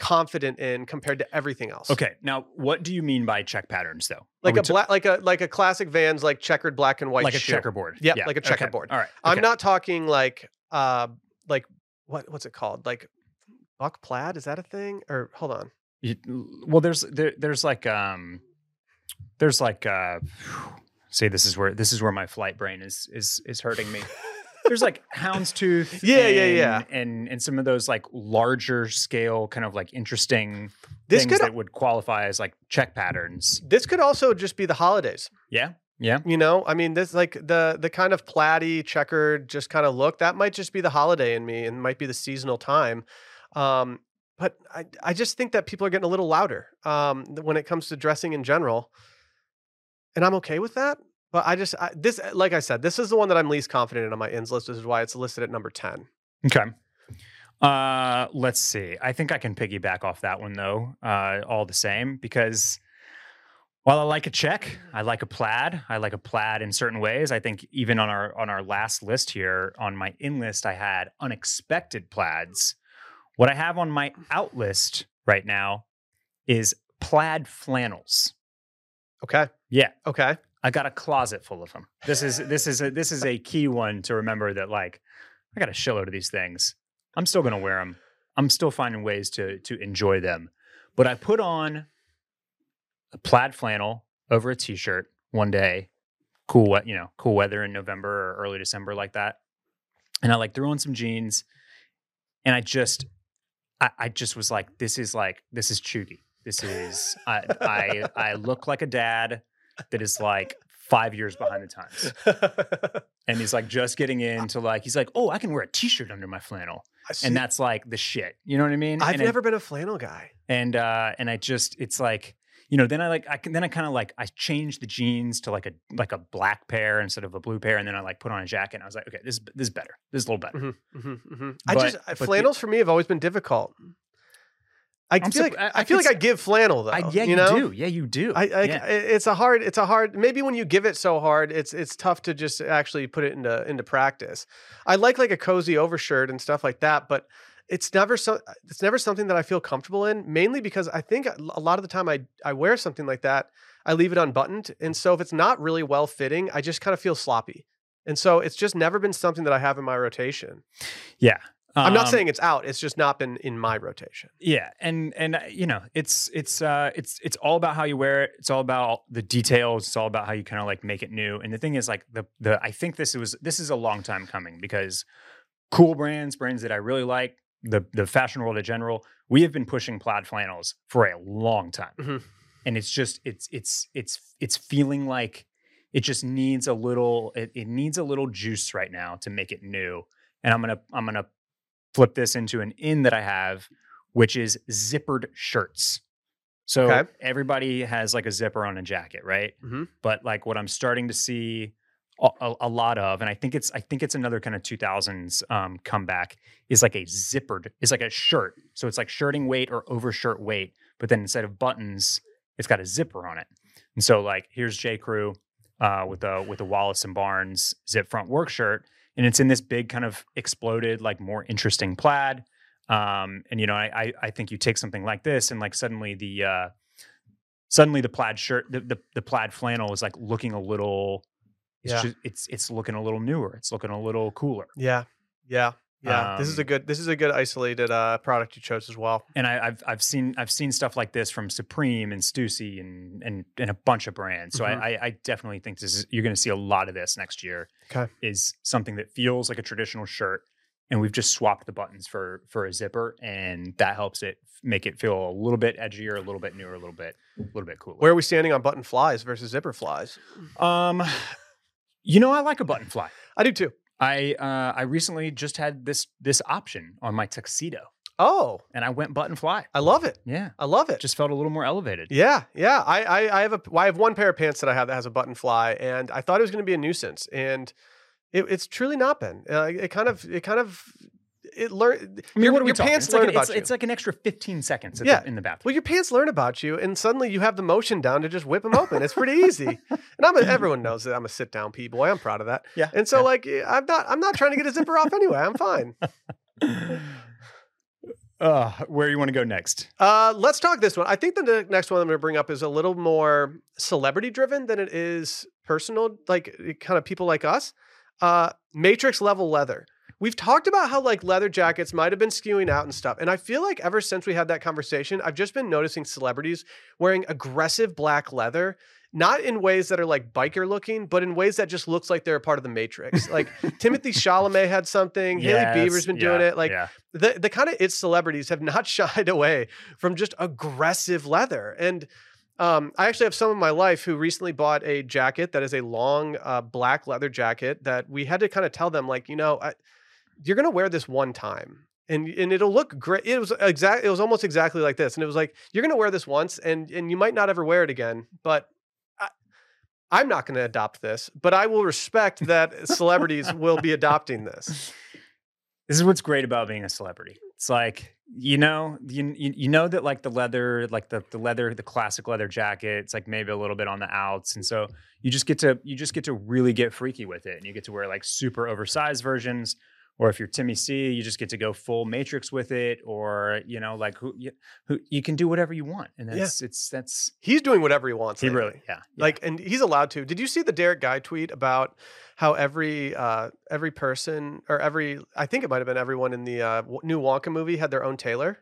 confident in compared to everything else. Okay. Now, what do you mean by check patterns though? Like a t- black, like a, like a classic Vans, like checkered black and white. Like shoe. a checkerboard. Yep, yeah. Like a checkerboard. Okay. All right. Okay. I'm not talking like, uh, like what, what's it called? Like, buck plaid, is that a thing? Or hold on. You, well, there's there, there's like um, there's like uh, see, this is where this is where my flight brain is is is hurting me. There's like houndstooth, yeah, and, yeah, yeah, and and some of those like larger scale kind of like interesting this things could, that would qualify as like check patterns. This could also just be the holidays. Yeah. Yeah. You know, I mean, this like the the kind of plaid-y, checkered, just kind of look that might just be the holiday in me, and might be the seasonal time. Um, but I, I just think that people are getting a little louder, um, when it comes to dressing in general, and I'm okay with that, but I just, I, this, like I said, this is the one that I'm least confident in on my ends list. This is why it's listed at number ten. Okay. Uh, let's see. I think I can piggyback off that one though. Uh, all the same, because while I like a check, I like a plaid. I like a plaid in certain ways. I think even on our, on our last list here on my in list, I had unexpected plaids. What I have on my out list right now is plaid flannels. Okay. Yeah. Okay. I got a closet full of them. This is this is a, this is a key one to remember that like I got a shitload of these things. I'm still gonna wear them. I'm still finding ways to to enjoy them. But I put on a plaid flannel over a t-shirt one day. Cool, you know, cool weather in November or early December like that. And I like threw on some jeans, and I just. I, I just was like, this is like, this is Chugi. This is, I, I I look like a dad that is like five years behind the times. And he's like just getting into like, he's like, oh, I can wear a t-shirt under my flannel. And that's like the shit. You know what I mean? I've and never I, been a flannel guy. And, uh, and I just, it's like, you know, then I like, I can, then I kind of like, I changed the jeans to like a, like a black pair instead of a blue pair. And then I like put on a jacket and I was like, okay, this, this is better. This is a little better. Mm-hmm, mm-hmm, mm-hmm. But, I just, flannels the, for me have always been difficult. I I'm feel so, like, I, I feel like I give flannel though. I, yeah, you, you know? do. Yeah, you do. I, I, yeah. It's a hard, it's a hard, maybe when you give it so hard, it's, it's tough to just actually put it into, into practice. I like like a cozy overshirt and stuff like that, but It's never so. It's never something that I feel comfortable in, mainly because I think a lot of the time I, I wear something like that, I leave it unbuttoned. And so if it's not really well fitting, I just kind of feel sloppy. And so it's just never been something that I have in my rotation. Yeah. Um, I'm not saying it's out. It's just not been in my rotation. Yeah. And, and uh, you know, it's, it's, uh, it's, it's all about how you wear it. It's all about the details. It's all about how you kind of like make it new. And the thing is like the, the, I think this was, this is a long time coming because cool brands, brands that I really like, the, the fashion world in general, we have been pushing plaid flannels for a long time. Mm-hmm. And it's just, it's, it's, it's, it's feeling like it just needs a little, it, it needs a little juice right now to make it new. And I'm going to, I'm going to, flip this into an in that I have, which is zippered shirts. So okay. Everybody has like a zipper on a jacket, right? Mm-hmm. But like what I'm starting to see a, a, a lot of, and I think it's I think it's another kind of two thousands um, comeback, is like a zippered, it's like a shirt. So it's like shirting weight or overshirt weight, but then instead of buttons, it's got a zipper on it. And so like here's J. Crew uh, with a with a Wallace and Barnes zip front work shirt. And it's in this big kind of exploded, like more interesting plaid. Um, and, you know, I, I I think you take something like this and like suddenly the uh, suddenly the plaid shirt, the, the, the plaid flannel is like looking a little, it's, yeah. just, it's it's looking a little newer. It's looking a little cooler. Yeah. Yeah. Yeah. Um, this is a good, this is a good isolated uh, product you chose as well. And I, I've, I've seen, I've seen stuff like this from Supreme and Stussy and, and, and a bunch of brands. So mm-hmm. I, I definitely think this is, you're going to see a lot of this next year. Okay. Is something that feels like a traditional shirt. And we've just swapped the buttons for, for a zipper, and that helps it make it feel a little bit edgier, a little bit newer, a little bit, a little bit cooler. Where are we standing on button flies versus zipper flies? Um, you know, I like a button fly. I do too. I uh, I recently just had this this option on my tuxedo. Oh, and I went button fly. I love it. Yeah, I love it. Just felt a little more elevated. Yeah, yeah. I I, I have a well, I have one pair of pants that I have that has a button fly, and I thought it was going to be a nuisance, and it, it's truly not been. Uh, it kind of it kind of it learn. I mean, your, what are we your talking? Pants learn like an, about it's, you. It's like an extra fifteen seconds. At yeah. the, in the bathroom. Well, your pants learn about you, and suddenly you have the motion down to just whip them open. It's pretty easy. And I'm a, everyone knows that I'm a sit down pee boy. I'm proud of that. Yeah. And so yeah. like I'm not I'm not trying to get a zipper off anyway. I'm fine. Uh, where you want to go next? Uh, let's talk this one. I think the next one I'm going to bring up is a little more celebrity driven than it is personal. Like kind of people like us. Uh, Matrix level leather. We've talked about how like leather jackets might have been skewing out and stuff. And I feel like ever since we had that conversation, I've just been noticing celebrities wearing aggressive black leather, not in ways that are like biker looking, but in ways that just looks like they're a part of the Matrix. Like Timothée Chalamet had something, yes, Hailey Bieber's been yeah, doing it. Like yeah. the, the kind of it celebrities have not shied away from just aggressive leather. And Um, I actually have someone in my life who recently bought a jacket that is a long uh, black leather jacket that we had to kind of tell them, like, you know, I, you're going to wear this one time and and it'll look great. It was exact. It was almost exactly like this. And it was like, you're going to wear this once and, and you might not ever wear it again, but I, I'm not going to adopt this, but I will respect that celebrities will be adopting this. This is what's great about being a celebrity. It's like, you know, you you know that like the leather, like the the leather, the classic leather jacket, it's like maybe a little bit on the outs. And so you just get to, you just get to really get freaky with it. And you get to wear like super oversized versions. Or if you're Timmy C, you just get to go full Matrix with it. Or, you know, like who you, who, you can do whatever you want. And that's, yeah. it's, that's. He's doing whatever he wants. He like. really, yeah, yeah. Like, and he's allowed to. Did you see the Derek Guy tweet about how every, uh, every person or every, I think it might've been everyone in the uh, new Wonka movie had their own tailor?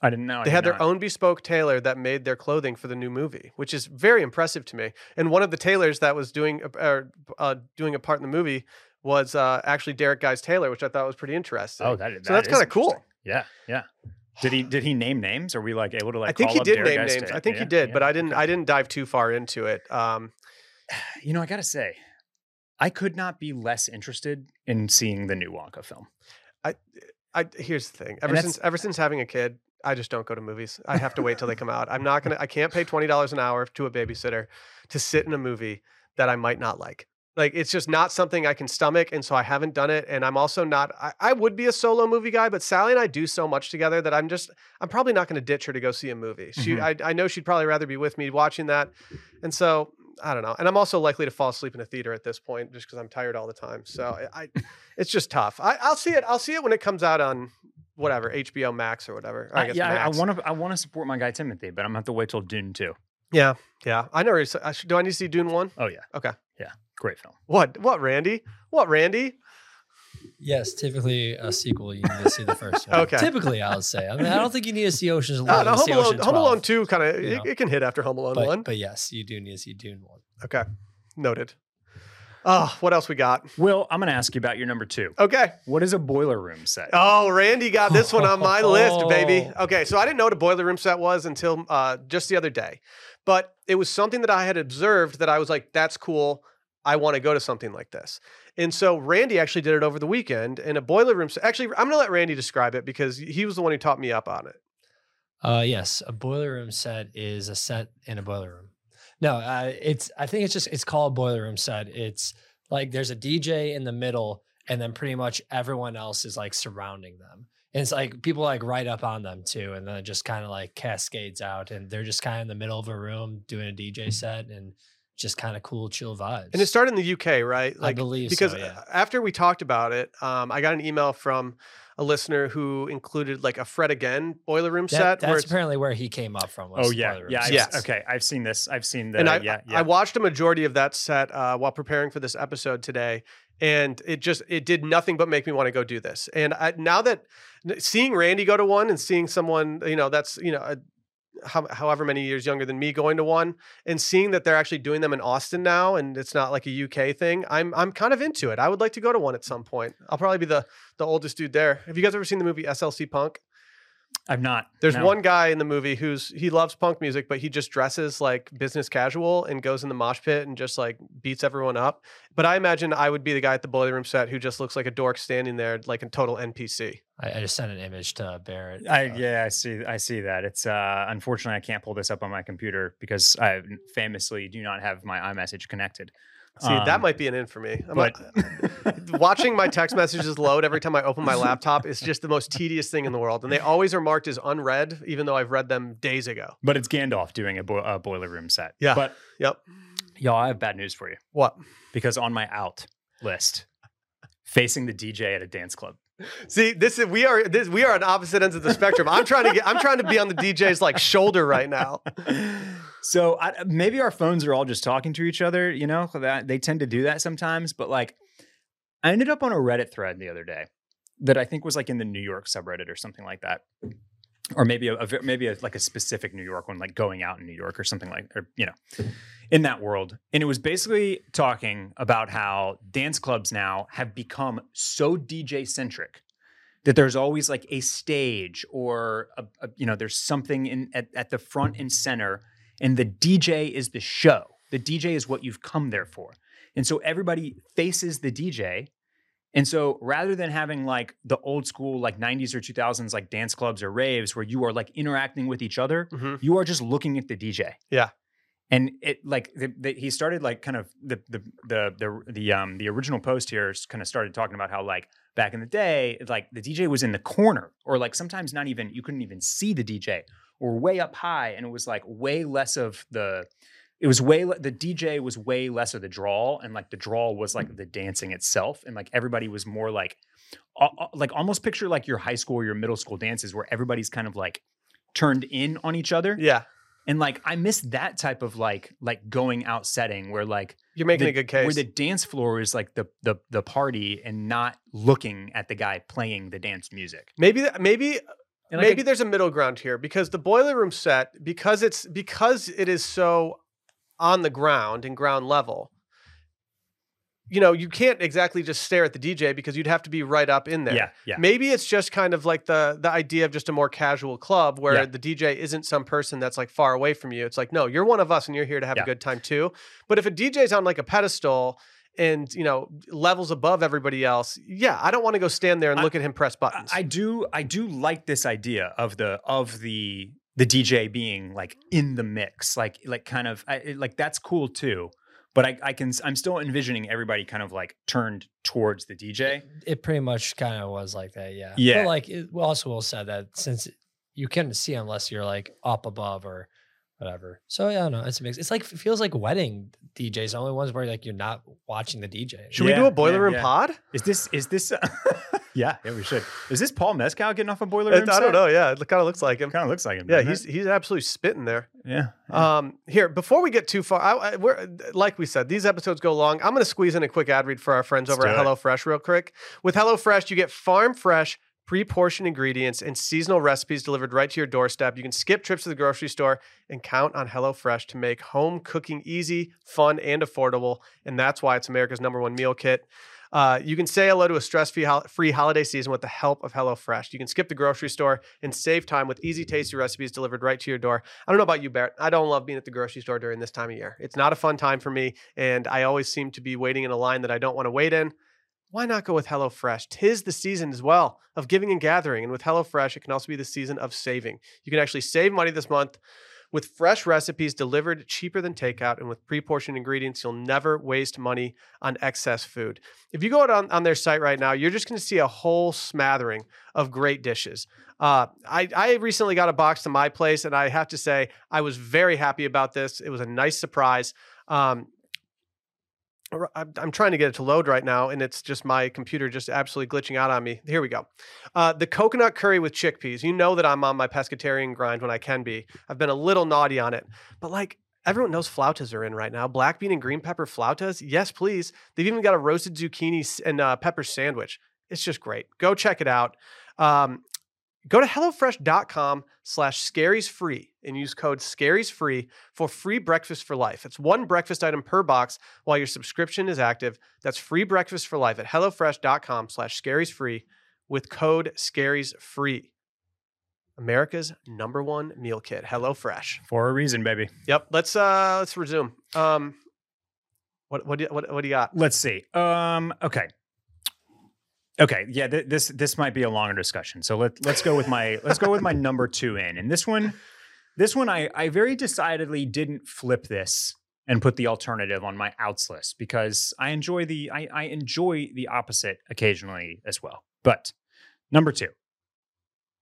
I didn't know. They had their own bespoke tailor that made their clothing for the new movie, which is very impressive to me. And one of the tailors that was doing, or, uh, doing a part in the movie was uh, actually Derek Guy's tailor, which I thought was pretty interesting. Oh, that, that so that's kind of cool. Yeah, yeah. Did he did he name names? Are we like able to like? I think call he up did Derek name Guy's names. Tailor? I think yeah, he did, yeah. but I didn't. I didn't dive too far into it. Um, you know, I gotta say, I could not be less interested in seeing the new Wonka film. I, I here's the thing. Ever since ever since having a kid, I just don't go to movies. I have to wait till they come out. I'm not gonna. I can't pay twenty dollars an hour to a babysitter to sit in a movie that I might not like. Like, it's just not something I can stomach, and so I haven't done it, and I'm also not... I, I would be a solo movie guy, but Sally and I do so much together that I'm just... I'm probably not going to ditch her to go see a movie. She, mm-hmm. I, I know she'd probably rather be with me watching that, and so... I don't know. And I'm also likely to fall asleep in a theater at this point just because I'm tired all the time. So I, I it's just tough. I, I'll see it. I'll see it when it comes out on whatever, H B O Max or whatever. Or I guess uh, yeah, Max. I want to I want to support my guy Timothée, but I'm going to have to wait till Dune two. Yeah. Yeah. I know. I should, do I need to see Dune one? Oh, yeah. Okay. Yeah. Great film. What? What, Randy? What, Randy? Yes, typically a sequel, you need to see the first one. Okay. Typically, I would say. I mean, I don't think you need to see Ocean's Eleven. No, no, Home Alone, Home Alone two kind of, it, it can hit after Home Alone but, one. But yes, you do need to see Dune one. Okay, noted. Oh, what else we got? Will, I'm going to ask you about your number two. Okay. What is a boiler room set? Oh, Randy got this one on my list, baby. Okay, so I didn't know what a boiler room set was until uh, just the other day. But it was something that I had observed that I was like, that's cool. I want to go to something like this. And so Randy actually did it over the weekend in a boiler room. set. Actually, I'm going to let Randy describe it because he was the one who taught me up on it. Uh, yes, a boiler room set is a set in a boiler room. No, uh, it's. I think it's just, it's called boiler room set. It's like there's a D J in the middle and then pretty much everyone else is like surrounding them. And it's like people like right up on them too. And then it just kind of like cascades out and they're just kind of in the middle of a room doing a D J set and just kind of cool, chill vibes. And it started in the U K, right? Like, I believe because so, yeah. After we talked about it, um, I got an email from a listener who included like a Fred Again boiler room that, set. That's where apparently where he came up from. Was oh yeah, yeah, I've, yes. Okay. I've seen this. I've seen that. And I, yeah, yeah. I watched a majority of that set uh, while preparing for this episode today, and it just it did nothing but make me want to go do this. And I, now that seeing Randy go to one and seeing someone, you know, that's you know. A, however many years younger than me going to one and seeing that they're actually doing them in Austin now and it's not like a U K thing, I'm I'm kind of into it. I would like to go to one at some point. I'll probably be the the oldest dude there. Have you guys ever seen the movie S L C Punk? I've not. There's no. one guy in the movie who's he loves punk music, but he just dresses like business casual and goes in the mosh pit and just like beats everyone up. But I imagine I would be the guy at the boiler room set who just looks like a dork standing there like a total N P C. I, I just sent an image to Barrett. I, uh, yeah, I see. I see that. It's uh, unfortunately I can't pull this up on my computer because I famously do not have my iMessage connected. See, um, that might be an in for me. I'm but... a, watching my text messages load every time I open my laptop is just the most tedious thing in the world. And they always are marked as unread, even though I've read them days ago. But it's Gandalf doing a, bo- a boiler room set. Yeah. But yep. Y'all, I have bad news for you. What? Because on my out list, facing the D J at a dance club. See, this is we are this we are on opposite ends of the spectrum. I'm trying to get I'm trying to be on the D J's like shoulder right now. So I, maybe our phones are all just talking to each other, you know, that they tend to do that sometimes. But like I ended up on a Reddit thread the other day that I think was like in the New York subreddit or something like that. Or maybe a, a maybe a, like a specific New York one, like going out in New York or something like or, you know, in that world. And it was basically talking about how dance clubs now have become so D J centric that there's always like a stage or, a, a, you know, there's something in at, at the front and center and the D J is the show. The D J is what you've come there for. And so everybody faces the D J. And so rather than having like the old school, like nineties or two thousands, like dance clubs or raves where you are like interacting with each other, mm-hmm. you are just looking at the D J. Yeah. And it like the, the, he started like kind of the the the the the um the original post here kind of started talking about how like back in the day like the D J was in the corner or like sometimes not even you couldn't even see the D J or way up high and it was like way less of the it was way the D J was way less of the draw and like the draw was like the dancing itself and like everybody was more like like almost picture like your high school or your middle school dances where everybody's kind of like turned in on each other. Yeah. And like I miss that type of like like going out setting where like you're making the, a good case where the dance floor is like the the the party and not looking at the guy playing the dance music. Maybe maybe and maybe like a, there's a middle ground here because the boiler room set because it's because it is so on the ground and ground level. You know, you can't exactly just stare at the D J because you'd have to be right up in there. Yeah, yeah. Maybe it's just kind of like the the idea of just a more casual club where yeah. the D J isn't some person that's like far away from you. It's like, no, you're one of us and you're here to have yeah. a good time too. But if a D J's on like a pedestal and, you know, levels above everybody else, yeah, I don't want to go stand there and I, look at him press buttons. I, I do I do like this idea of the of the the D J being like in the mix, like like kind of I, like that's cool too. But I, I can, I'm still envisioning everybody kind of like turned towards the D J. It, it pretty much kind of was like that, yeah. Yeah. But like, it also Will said that since you can't see unless you're like up above or whatever. So yeah, I don't know. It's a mix. It's like it feels like wedding D Js, the only ones where like you're not watching the D J. Should yeah, we do a boiler yeah, room yeah. pod? Is this is this? Yeah, yeah, we should. Is this Paul Mescal getting off a boiler room? I don't know. Yeah, it kind of looks like him. Kind of looks like him. Yeah, he's it? he's absolutely spitting there. Yeah, yeah. Um. Here, before we get too far, I, I, we're like we said, these episodes go long. I'm going to squeeze in a quick ad read for our friends Let's over at HelloFresh real quick. With HelloFresh, you get farm fresh, pre-portioned ingredients and seasonal recipes delivered right to your doorstep. You can skip trips to the grocery store and count on HelloFresh to make home cooking easy, fun, and affordable. And that's why it's America's number one meal kit. Uh, you can say hello to a stress-free holiday season with the help of HelloFresh. You can skip the grocery store and save time with easy, tasty recipes delivered right to your door. I don't know about you, Barrett. I don't love being at the grocery store during this time of year. It's not a fun time for me, and I always seem to be waiting in a line that I don't want to wait in. Why not go with HelloFresh? Tis the season as well of giving and gathering. And with HelloFresh, it can also be the season of saving. You can actually save money this month with fresh recipes delivered cheaper than takeout. And with pre-portioned ingredients, you'll never waste money on excess food. If you go out on, on their site right now, you're just going to see a whole smattering of great dishes. Uh, I, I recently got a box to my place, and I have to say I was very happy about this. It was a nice surprise. Um, I'm trying to get it to load right now, and it's just my computer just absolutely glitching out on me. Here we go. Uh, the coconut curry with chickpeas. You know that I'm on my pescatarian grind when I can be. I've been a little naughty on it, but like everyone knows flautas are in right now. Black bean and green pepper flautas. Yes, please. They've even got a roasted zucchini and uh, pepper sandwich. It's just great. Go check it out. Um, Go to HelloFresh.com slash ScariesFree and use code ScariesFree for free breakfast for life. It's one breakfast item per box while your subscription is active. That's free breakfast for life at HelloFresh.com slash ScariesFree with code ScariesFree. America's number one meal kit, HelloFresh. For a reason, baby. Yep. Let's uh, let's resume. Um, what what do you, what what do you got? Let's see. Um, okay. Okay, yeah, th- this this might be a longer discussion. So let let's go with my let's go with my number two in. And this one, this one I I very decidedly didn't flip this and put the alternative on my outs list because I enjoy the I, I enjoy the opposite occasionally as well. But number two,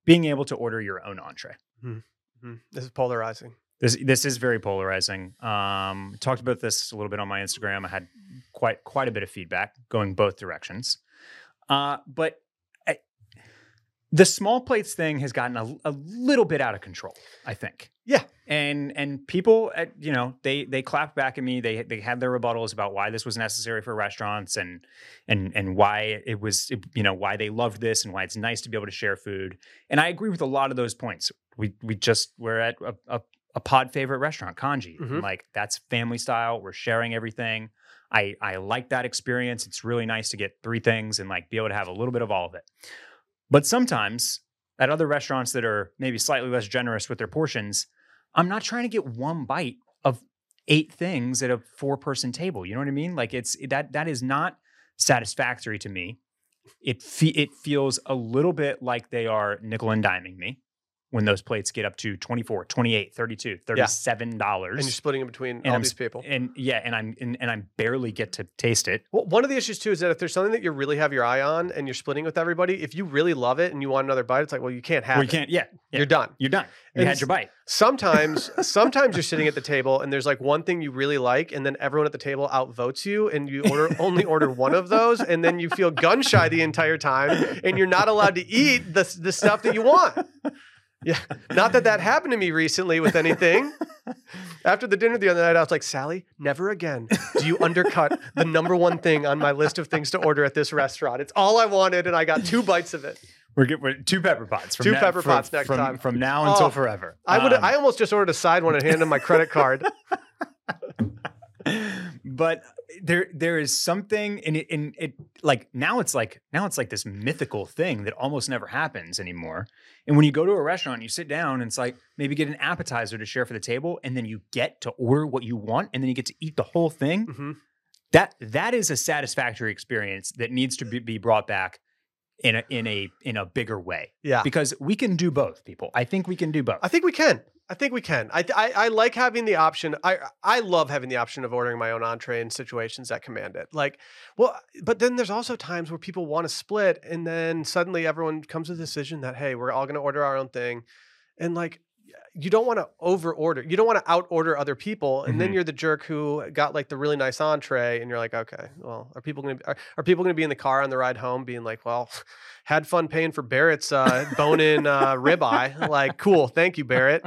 being able to order your own entree. Mm-hmm. This is polarizing. This this is very polarizing. Um, talked about this a little bit on my Instagram. I had quite quite a bit of feedback going both directions. Uh, but I, the small plates thing has gotten a, a little bit out of control, I think. Yeah. And, and people, at, you know, they, they clapped back at me. They, they had their rebuttals about why this was necessary for restaurants and, and, and why it was, it, you know, why they loved this and why it's nice to be able to share food. And I agree with a lot of those points. We, we just, we're at a, a, a pod favorite restaurant, Congee. Mm-hmm. Like that's family style. We're sharing everything. I, I like that experience. It's really nice to get three things and like be able to have a little bit of all of it. But sometimes at other restaurants that are maybe slightly less generous with their portions, I'm not trying to get one bite of eight things at a four person table. You know what I mean? Like it's that, that is not satisfactory to me. It, fe- it feels a little bit like they are nickel and diming me when those plates get up to twenty-four, twenty-eight, thirty-two, thirty-seven dollars. Yeah. And you're splitting them between and all I'm, these people. And yeah, and I'm and, and I barely get to taste it. Well, one of the issues too is that if there's something that you really have your eye on and you're splitting with everybody, if you really love it and you want another bite, it's like, well, you can't have well, you it. You can't, yeah, yeah. You're done. You're done. You and had your bite. Sometimes, sometimes you're sitting at the table and there's like one thing you really like and then everyone at the table outvotes you and you order only order one of those and then you feel gun shy the entire time and you're not allowed to eat the, the stuff that you want. Yeah. Not that that happened to me recently with anything. After the dinner the other night, I was like, Sally, never again do you undercut the number one thing on my list of things to order at this restaurant. It's all I wanted, and I got two bites of it. We're getting two pepper pots. From two now, pepper from, pots next from, time. From now until oh, forever. I would. Um, I almost just ordered a side one and handed him my credit card. But there, there is something in it, in it, like now it's like, now it's like this mythical thing that almost never happens anymore. And when you go to a restaurant, you sit down and it's like, maybe get an appetizer to share for the table. And then you get to order what you want. And then you get to eat the whole thing. Mm-hmm. That, that is a satisfactory experience that needs to be, be brought back in a, in a, in a bigger way. Yeah. Because we can do both, people. I think we can do both. I think we can. I think we can. I, I I like having the option. I I love having the option of ordering my own entree in situations that command it. Like, well, but then there's also times where people want to split and then suddenly everyone comes to the decision that, hey, we're all going to order our own thing. And like, you don't want to over order. You don't want to out order other people. And mm-hmm. then you're the jerk who got like the really nice entree and you're like, okay, well, are people going to, are, are people going to be in the car on the ride home being like, well, had fun paying for Barrett's uh, bone in uh, ribeye. Like, cool. Thank you, Barrett.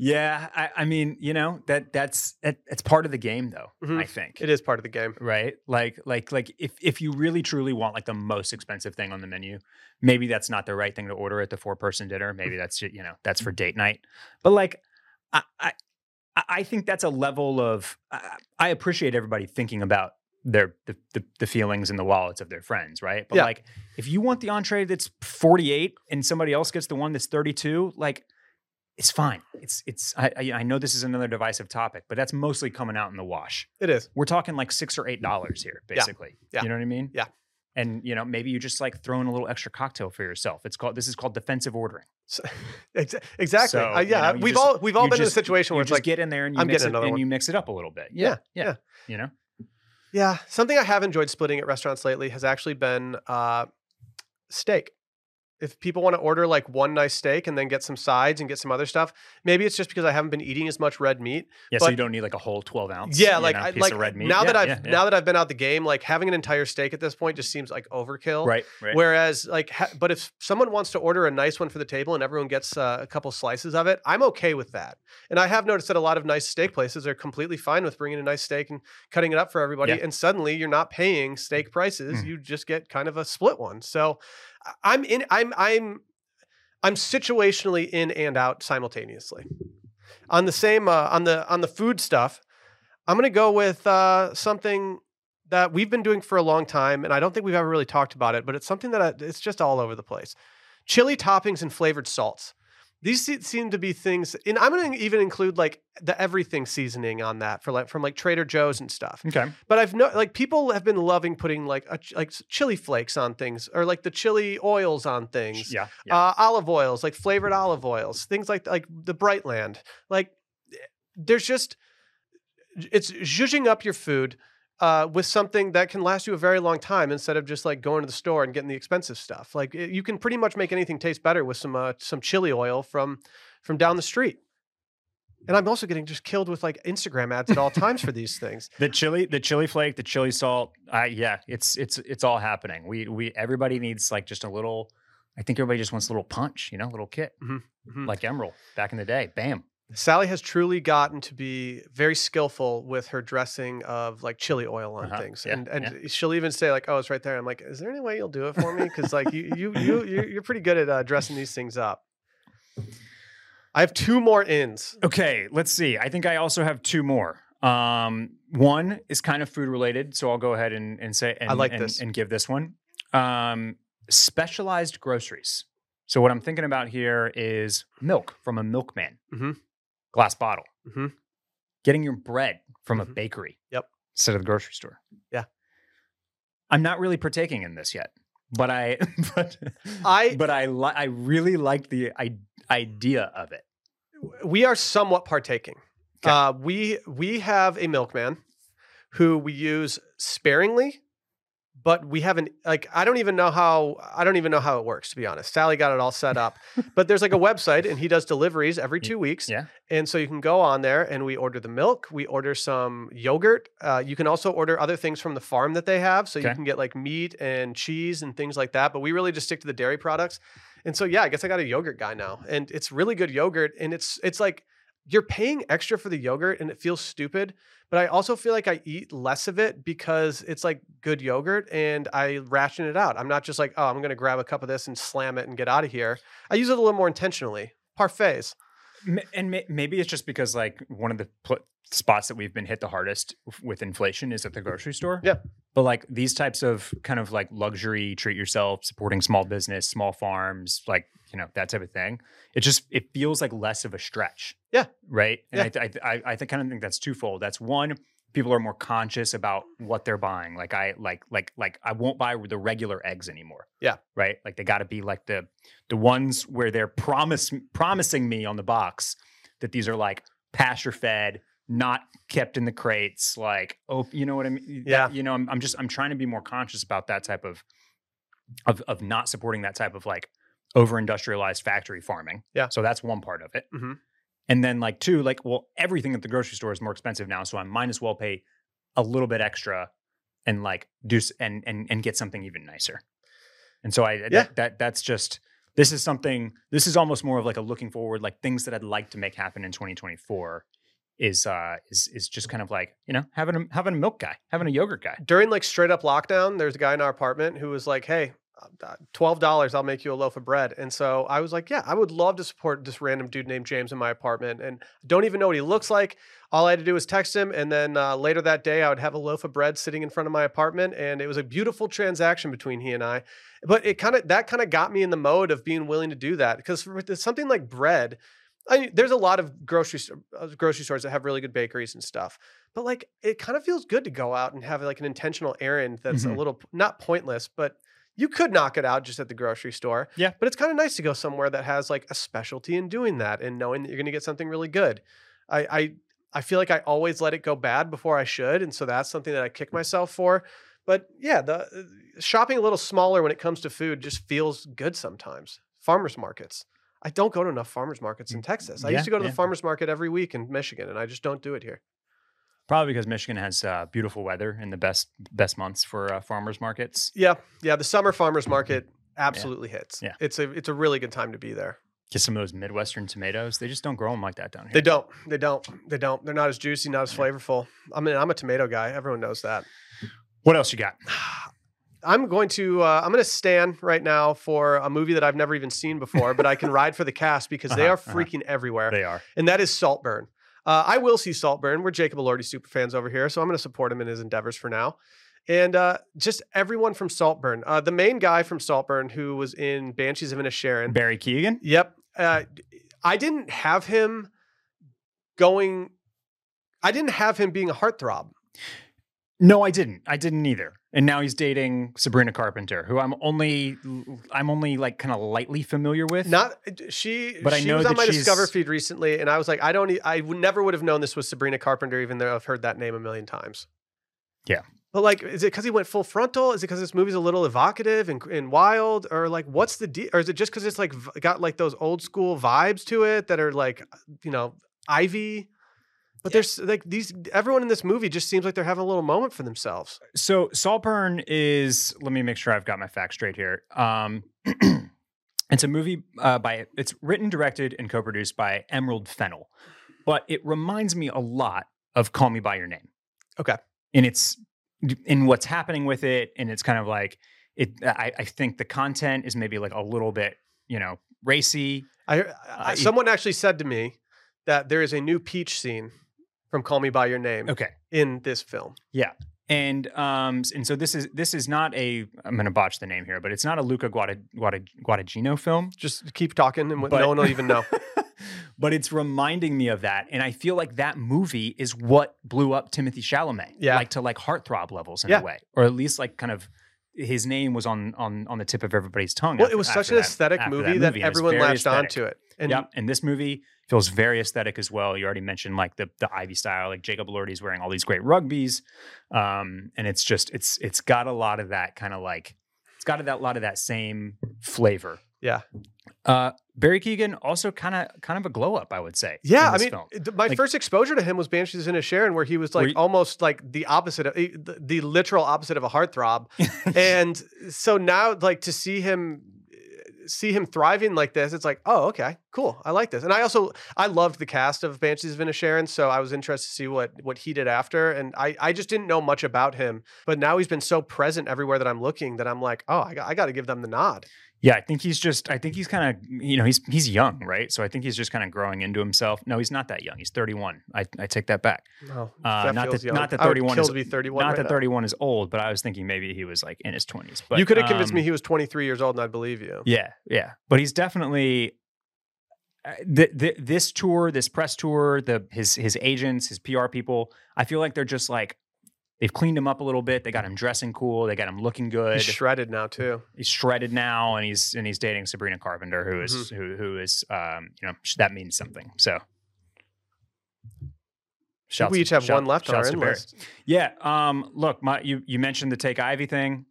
Yeah. I, I mean, you know, that that's, that, that's part of the game though. Mm-hmm. I think it is part of the game, right? Like, like, like if, if you really truly want like the most expensive thing on the menu, maybe that's not the right thing to order at the four person dinner. Maybe that's, you know, that's for date night, but like, I, I, I think that's a level of, I, I appreciate everybody thinking about their, the, the, the feelings in the wallets of their friends. Right. But yeah. like, if you want the entree that's forty-eight and somebody else gets the one that's thirty-two, like, it's fine. It's, it's, I, I know this is another divisive topic, but that's mostly coming out in the wash. It is. We're talking like six or eight dollars here, basically. Yeah. Yeah. You know what I mean? Yeah. And you know, maybe you just like throw in a little extra cocktail for yourself. It's called, this is called defensive ordering. So, exactly. So, uh, yeah. You know, we've just, all, we've all been just, in a situation where it's like, get in there and you, I'm mix it, and you mix it up a little bit. Yeah. Yeah. yeah. yeah. You know? Yeah. Something I have enjoyed splitting at restaurants lately has actually been uh, steak. If people want to order like one nice steak and then get some sides and get some other stuff, maybe it's just because I haven't been eating as much red meat. Yeah, but, so you don't need like a whole twelve ounce yeah, like, you know, I, piece like, of red meat. Now yeah, that I've yeah, yeah. now that I've been out the game, like having an entire steak at this point just seems like overkill. Right. right. Whereas like, ha- but if someone wants to order a nice one for the table and everyone gets uh, a couple slices of it, I'm okay with that. And I have noticed that a lot of nice steak places are completely fine with bringing a nice steak and cutting it up for everybody. Yeah. And suddenly you're not paying steak prices. Mm. You just get kind of a split one. So I'm in, I'm, I'm, I'm situationally in and out simultaneously on the same, uh, on the, on the food stuff. I'm going to go with, uh, something that we've been doing for a long time. And I don't think we've ever really talked about it, but it's something that I, it's just all over the place. Chili toppings and flavored salts. These seem to be things, and I'm going to even include like the everything seasoning on that for like from like Trader Joe's and stuff. Okay, but I've no like people have been loving putting like a, like chili flakes on things or like the chili oils on things. Yeah, yeah. Uh, olive oils, like flavored olive oils, things like like the Brightland. Like there's just it's zhuzhing up your food uh, with something that can last you a very long time instead of just like going to the store and getting the expensive stuff. Like it, you can pretty much make anything taste better with some, uh, some chili oil from, from down the street. And I'm also getting just killed with like Instagram ads at all times for these things. The chili, the chili flake, the chili salt. I, uh, yeah, it's, it's, it's all happening. We, we, everybody needs like just a little, I think everybody just wants a little punch, you know, a little kick mm-hmm. Mm-hmm. like Emerald back in the day. Bam. Sally has truly gotten to be very skillful with her dressing of like chili oil on uh-huh. things. Yeah, and and yeah. she'll even say like, oh, it's right there. I'm like, is there any way you'll do it for me? Cause like you, you, you, you're pretty good at uh, dressing these things up. I have two more ins. Okay. Let's see. I think I also have two more. Um, one is kind of food related. So I'll go ahead and, and say, and, I like and, this. and give this one, um, specialized groceries. So what I'm thinking about here is milk from a milkman. Mm-hmm. Glass bottle. Mm-hmm. Getting your bread from mm-hmm. a bakery. Yep. Instead of the grocery store. Yeah. I'm not really partaking in this yet, but I, but I, but I, li- I really like the I- idea of it. We are somewhat partaking. Okay. Uh, we we have a milkman who we use sparingly, but we haven't like I don't even know how I don't even know how it works, to be honest. Sally got it all set up. But there's like a website and he does deliveries every two weeks. Yeah. And so you can go on there and we order the milk, we order some yogurt. Uh, you can also order other things from the farm that they have. So okay. you can get like meat and cheese and things like that. But we really just stick to the dairy products. And so yeah, I guess I got a yogurt guy now. And it's really good yogurt. And it's it's like you're paying extra for the yogurt and it feels stupid, but I also feel like I eat less of it because it's like good yogurt and I ration it out. I'm not just like, oh, I'm going to grab a cup of this and slam it and get out of here. I use it a little more intentionally. Parfaits. And maybe it's just because like one of the pl- spots that we've been hit the hardest with inflation is at the grocery store. Yeah. But like these types of kind of like luxury, treat yourself, supporting small business, small farms, like, you know, that type of thing. It just, it feels like less of a stretch. Yeah. Right. And yeah. I, I, I, I kind of think that's twofold. That's one, people are more conscious about what they're buying. Like I, like, like, like I won't buy the regular eggs anymore. Yeah. Right. Like they gotta be like the, the ones where they're promise, promising me on the box that these are like pasture fed, not kept in the crates. Like, oh, you know what I mean? Yeah. You know, I'm, I'm just, I'm trying to be more conscious about that type of, of, of not supporting that type of like over-industrialized factory farming. Yeah. So that's one part of it. Mm-hmm. And then like two, like, well, everything at the grocery store is more expensive now. So I might as well pay a little bit extra and like do and and, and get something even nicer. And so I, yeah. that, that that's just, this is something, this is almost more of like a looking forward, like things that I'd like to make happen in twenty twenty-four is, uh, is, is just kind of like, you know, having a, having a milk guy, having a yogurt guy. During like straight up lockdown, there's a guy in our apartment who was like, hey, twelve dollars, I'll make you a loaf of bread. And so I was like, yeah, I would love to support this random dude named James in my apartment. And don't even know what he looks like. All I had to do was text him. And then uh, later that day, I would have a loaf of bread sitting in front of my apartment. And it was a beautiful transaction between he and I. But it kind of, that kind of got me in the mode of being willing to do that. Because for something like bread, I mean, there's a lot of grocery uh, grocery stores that have really good bakeries and stuff, but like, it kind of feels good to go out and have like an intentional errand that's mm-hmm. a little, not pointless, but you could knock it out just at the grocery store. Yeah. But it's kind of nice to go somewhere that has like a specialty in doing that and knowing that you're going to get something really good. I, I I feel like I always let it go bad before I should. And so that's something that I kick myself for. But yeah, the shopping a little smaller when it comes to food just feels good sometimes. Farmers markets. I don't go to enough farmers markets in Texas. I yeah, used to go to yeah. the farmers market every week in Michigan, and I just don't do it here. Probably because Michigan has uh, beautiful weather and the best best months for uh, farmers markets. Yeah, yeah. The summer farmers market absolutely yeah. hits. Yeah, it's a it's a really good time to be there. Get some of those Midwestern tomatoes. They just don't grow them like that down here. They don't. They don't. They don't. They're not as juicy, not as yeah. flavorful. I mean, I'm a tomato guy. Everyone knows that. What else you got? I'm going to uh, I'm going to stand right now for a movie that I've never even seen before, but I can ride for the cast because uh-huh, they are freaking uh-huh. everywhere. They are, and that is Saltburn. Uh, I will see Saltburn. We're Jacob Elordi super fans over here, so I'm going to support him in his endeavors for now. And uh, just everyone from Saltburn. Uh, the main guy from Saltburn who was in Banshees of Inisherin. Barry Keoghan? Yep. Uh, I didn't have him going... I didn't have him being a heartthrob. No, I didn't. I didn't either. And now he's dating Sabrina Carpenter, who I'm only, I'm only like kind of lightly familiar with. Not she, but she I know was on that my she's... Discover feed recently, and I was like, I don't, I never would have known this was Sabrina Carpenter, even though I've heard that name a million times. Yeah, but like, is it because he went full frontal? Is it because this movie's a little evocative and and wild, or like, what's the deal? Or is it just because it's like got like those old school vibes to it that are like, you know, Ivy? But there's like these, everyone in this movie just seems like they're having a little moment for themselves. So Saltburn is, let me make sure I've got my facts straight here. Um, it's a movie uh, by, it's written, directed, and co-produced by Emerald Fennell. But it reminds me a lot of Call Me By Your Name. Okay. And it's, in what's happening with it. And it's kind of like, it. I, I think the content is maybe like a little bit, you know, racy. I, I uh, Someone it, actually said to me that there is a new peach scene from Call Me By Your Name. Okay. In this film. Yeah. And um and so this is this is not a I'm going to botch the name here, but it's not a Luca Guada, Guada, Guadagnino film. Just keep talking and but, no one will even know. But it's reminding me of that, and I feel like that movie is what blew up Timothée Chalamet, yeah. like to like heartthrob levels in yeah. a way, or at least like kind of his name was on on on the tip of everybody's tongue. Well, after, it was such an that, aesthetic movie that, that movie. everyone latched onto it. And yeah, and this movie feels very aesthetic as well. You already mentioned like the the Ivy style, like Jacob Elordi's wearing all these great rugbies. Um, and it's just, it's it's got a lot of that kind of like, it's got a that, lot of that same flavor. Yeah. Uh, Barry Keoghan also kind of kind of a glow up, I would say. Yeah, I mean, th- my like, first exposure to him was Banshees of Inisherin, where he was like you, almost like the opposite, of, the, the literal opposite of a heartthrob. And so now like to see him... see him thriving like this, it's like, oh, okay, cool. I like this. And I also, I loved the cast of Banshees of Inisherin, so I was interested to see what what he did after. And I, I just didn't know much about him. But now he's been so present everywhere that I'm looking that I'm like, oh, I got, I got to give them the nod. Yeah, I think he's just, I think he's kind of, you know, he's he's young, right? So I think he's just kind of growing into himself. No, he's not that young. He's thirty-one. I, I take that back. No, uh, that not, that, not that thirty-one is thirty-one not right that now. thirty-one is old, but I was thinking maybe he was like in his twenties. But you could have um, convinced me he was twenty-three years old, and I believe you. Yeah, yeah, but he's definitely uh, the, the, this tour, this press tour, the his his agents, his P R people. I feel like they're just like. They've cleaned him up a little bit. They got him dressing cool. They got him looking good. He's shredded now too. He's shredded now, and he's and he's dating Sabrina Carpenter, who is mm-hmm. who who is um you know that means something. So shouts, we each have shout, one left on our end list. Yeah. Um. Look, my you you mentioned the Take Ivy thing.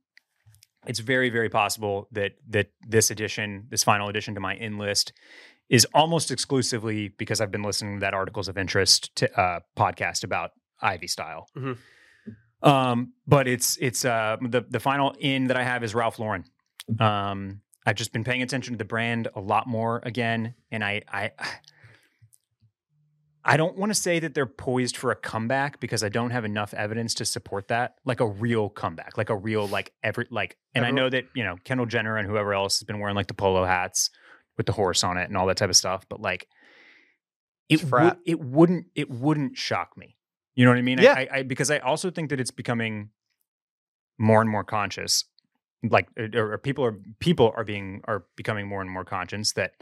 it's very, very possible that that this edition, this final edition to my in list, is almost exclusively because I've been listening to that Articles of Interest to, uh, podcast about Ivy Style. Mm-hmm. Um, but it's it's uh, the the final in that I have is Ralph Lauren. Um, I've just been paying attention to the brand a lot more again, and I I I don't want to say that they're poised for a comeback because I don't have enough evidence to support that, like a real comeback, like a real like every like. And Everyone. I know that you know Kendall Jenner and whoever else has been wearing like the polo hats with the horse on it and all that type of stuff. But like, it would, it wouldn't, it wouldn't shock me. You know what I mean? Yeah. I, I, because I also think that it's becoming more and more conscious. Like, or, or people are, people are being, are becoming more and more conscious that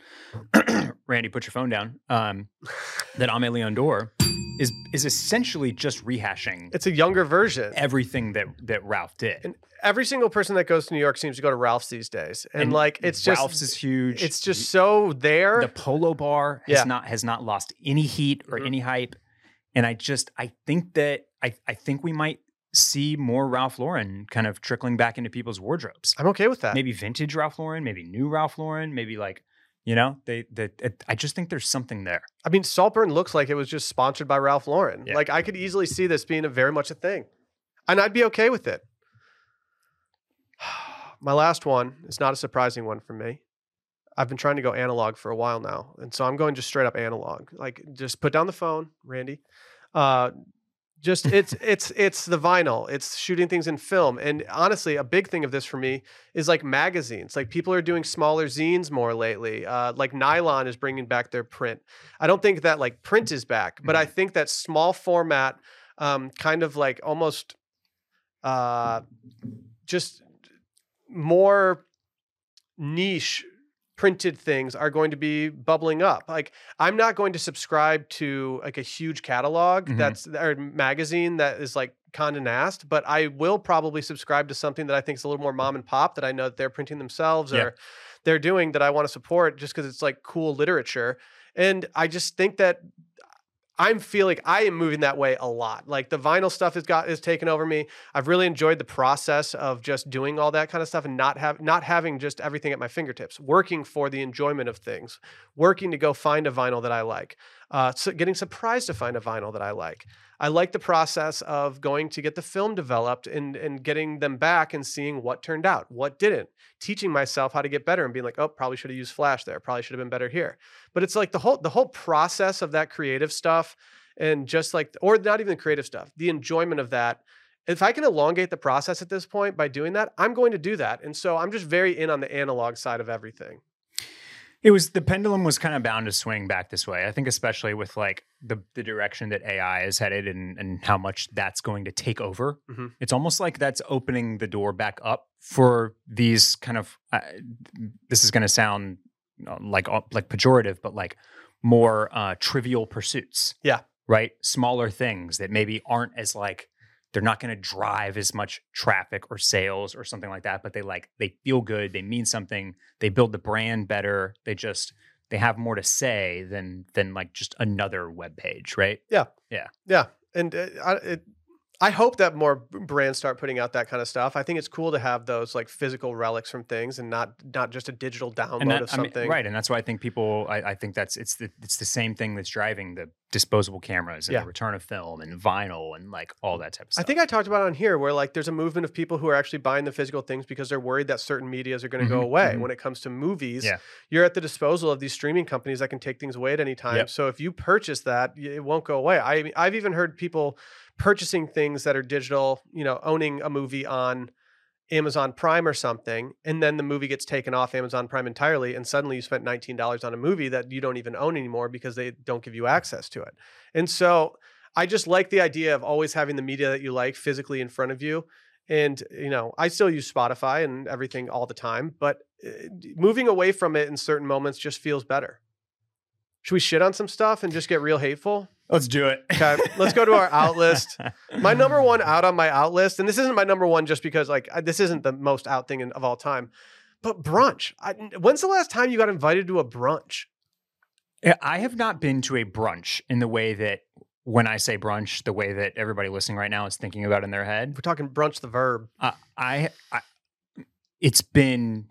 Randy, put your phone down. Um, that Ame Leon Dor is, is essentially just rehashing. It's a younger version. Everything that, that Ralph did. And every single person that goes to New York seems to go to Ralph's these days. And, and like, it's Ralph's just, Ralph's is huge. It's just so there. The Polo Bar has yeah. not, has not lost any heat or mm-hmm. any hype. And I just, I think that, I, I think we might see more Ralph Lauren kind of trickling back into people's wardrobes. I'm okay with that. Maybe vintage Ralph Lauren, maybe new Ralph Lauren, maybe like, you know, they, they, it, I just think there's something there. I mean, Saltburn looks like it was just sponsored by Ralph Lauren. Yeah. Like I could easily see this being a very much a thing and I'd be okay with it. My last one is not a surprising one for me. I've been trying to go analog for a while now. And so I'm going just straight up analog. Like just put down the phone, Randy. Uh, just it's, it's, it's the vinyl. It's shooting things in film. And honestly, a big thing of this for me is like magazines. Like people are doing smaller zines more lately. Uh, like Nylon is bringing back their print. I don't think that like print is back, but I think that small format, um, kind of like almost, uh, just more niche printed things are going to be bubbling up. Like I'm not going to subscribe to like a huge catalog mm-hmm. that's or magazine that is like Condé Nast, but I will probably subscribe to something that I think is a little more mom and pop that I know that they're printing themselves yeah. or they're doing that I want to support just because it's like cool literature. And I just think that I'm feeling I am moving that way a lot. Like the vinyl stuff has got is taken over me. I've really enjoyed the process of just doing all that kind of stuff and not have not having just everything at my fingertips. Working for the enjoyment of things, working to go find a vinyl that I like, uh, so getting surprised to find a vinyl that I like. I like the process of going to get the film developed and and getting them back and seeing what turned out, what didn't, teaching myself how to get better and being like, oh, probably should have used flash there. Probably should have been better here. But it's like the whole, the whole process of that creative stuff and just like, or not even the creative stuff, the enjoyment of that. If I can elongate the process at this point by doing that, I'm going to do that. And so I'm just very in on the analog side of everything. It was the pendulum was kind of bound to swing back this way. I think, especially with like the, the direction that A I is headed and, and how much that's going to take over. Mm-hmm. It's almost like that's opening the door back up for these kind of, uh, this is going to sound like, like pejorative, but like more uh, trivial pursuits. Yeah. Right. Smaller things that maybe aren't as like, they're not going to drive as much traffic or sales or something like that, but they like, they feel good. They mean something. They build the brand better. They just, they have more to say than, than like just another web page. Right. Yeah. Yeah. Yeah. And uh, I, it, I hope that more brands start putting out that kind of stuff. I think it's cool to have those like physical relics from things and not, not just a digital download that, of something. I mean, right. And that's why I think people, I, I think that's, it's the, it's the same thing that's driving the disposable cameras and yeah. the return of film and vinyl and like all that type of stuff. I think I talked about it on here where like there's a movement of people who are actually buying the physical things because they're worried that certain medias are going to mm-hmm, go away. Mm-hmm. When it comes to movies, yeah. you're at the disposal of these streaming companies that can take things away at any time. Yep. So if you purchase that, it won't go away. I, I've even heard people purchasing things that are digital, you know, owning a movie on Amazon Prime or something, and then the movie gets taken off Amazon Prime entirely, and suddenly you spent nineteen dollars on a movie that you don't even own anymore because they don't give you access to it. And so I just like the idea of always having the media that you like physically in front of you. And, you know, I still use Spotify and everything all the time, but moving away from it in certain moments just feels better. Should we shit on some stuff and just get real hateful? Let's do it. Okay, let's go to our out list. My number one out on my out list, and this isn't my number one just because like I, this isn't the most out thing in, of all time, but brunch. I, when's the last time you got invited to a brunch? I have not been to a brunch in the way that when I say brunch, the way that everybody listening right now is thinking about in their head. We're talking brunch, the verb. Uh, I, I it's been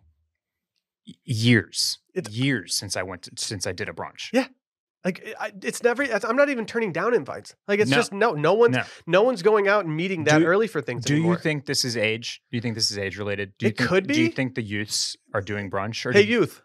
years, it's, years since I went to, since I did a brunch. Yeah. Like I, it's never, I'm not even turning down invites. Like it's no, just, no, no one's, no. no one's going out and meeting that do, early for things. Do anymore. You think this is age? Do you think this is age related? Do you it think, could be. Do you think the youths are doing brunch? Or hey, did, youth.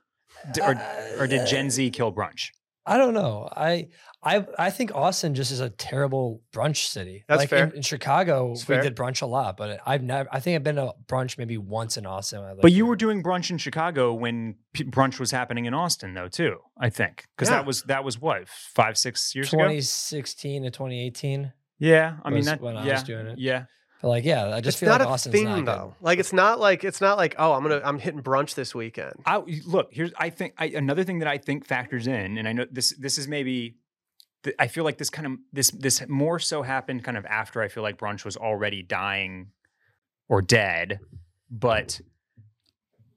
D- or, or did Gen Z kill brunch? I don't know. I, I, I think Austin just is a terrible brunch city. That's like fair. In, in Chicago, That's we fair. did brunch a lot, but I've never, I think I've been to brunch maybe once in Austin. Like but you were doing brunch in Chicago when p- brunch was happening in Austin though, too, I think. Cause yeah. that was, that was what, five, six years ago? twenty sixteen to twenty eighteen. Yeah. I mean, that, when I yeah, was doing it. Yeah. But like, yeah, I just it's feel not like a Austin's thing, not though. Good. Like, it's not like it's not like oh, I'm gonna I'm hitting brunch this weekend. I, look, here's I think I, another thing that I think factors in, and I know this this is maybe th- I feel like this kind of this this more so happened kind of after I feel like brunch was already dying or dead, but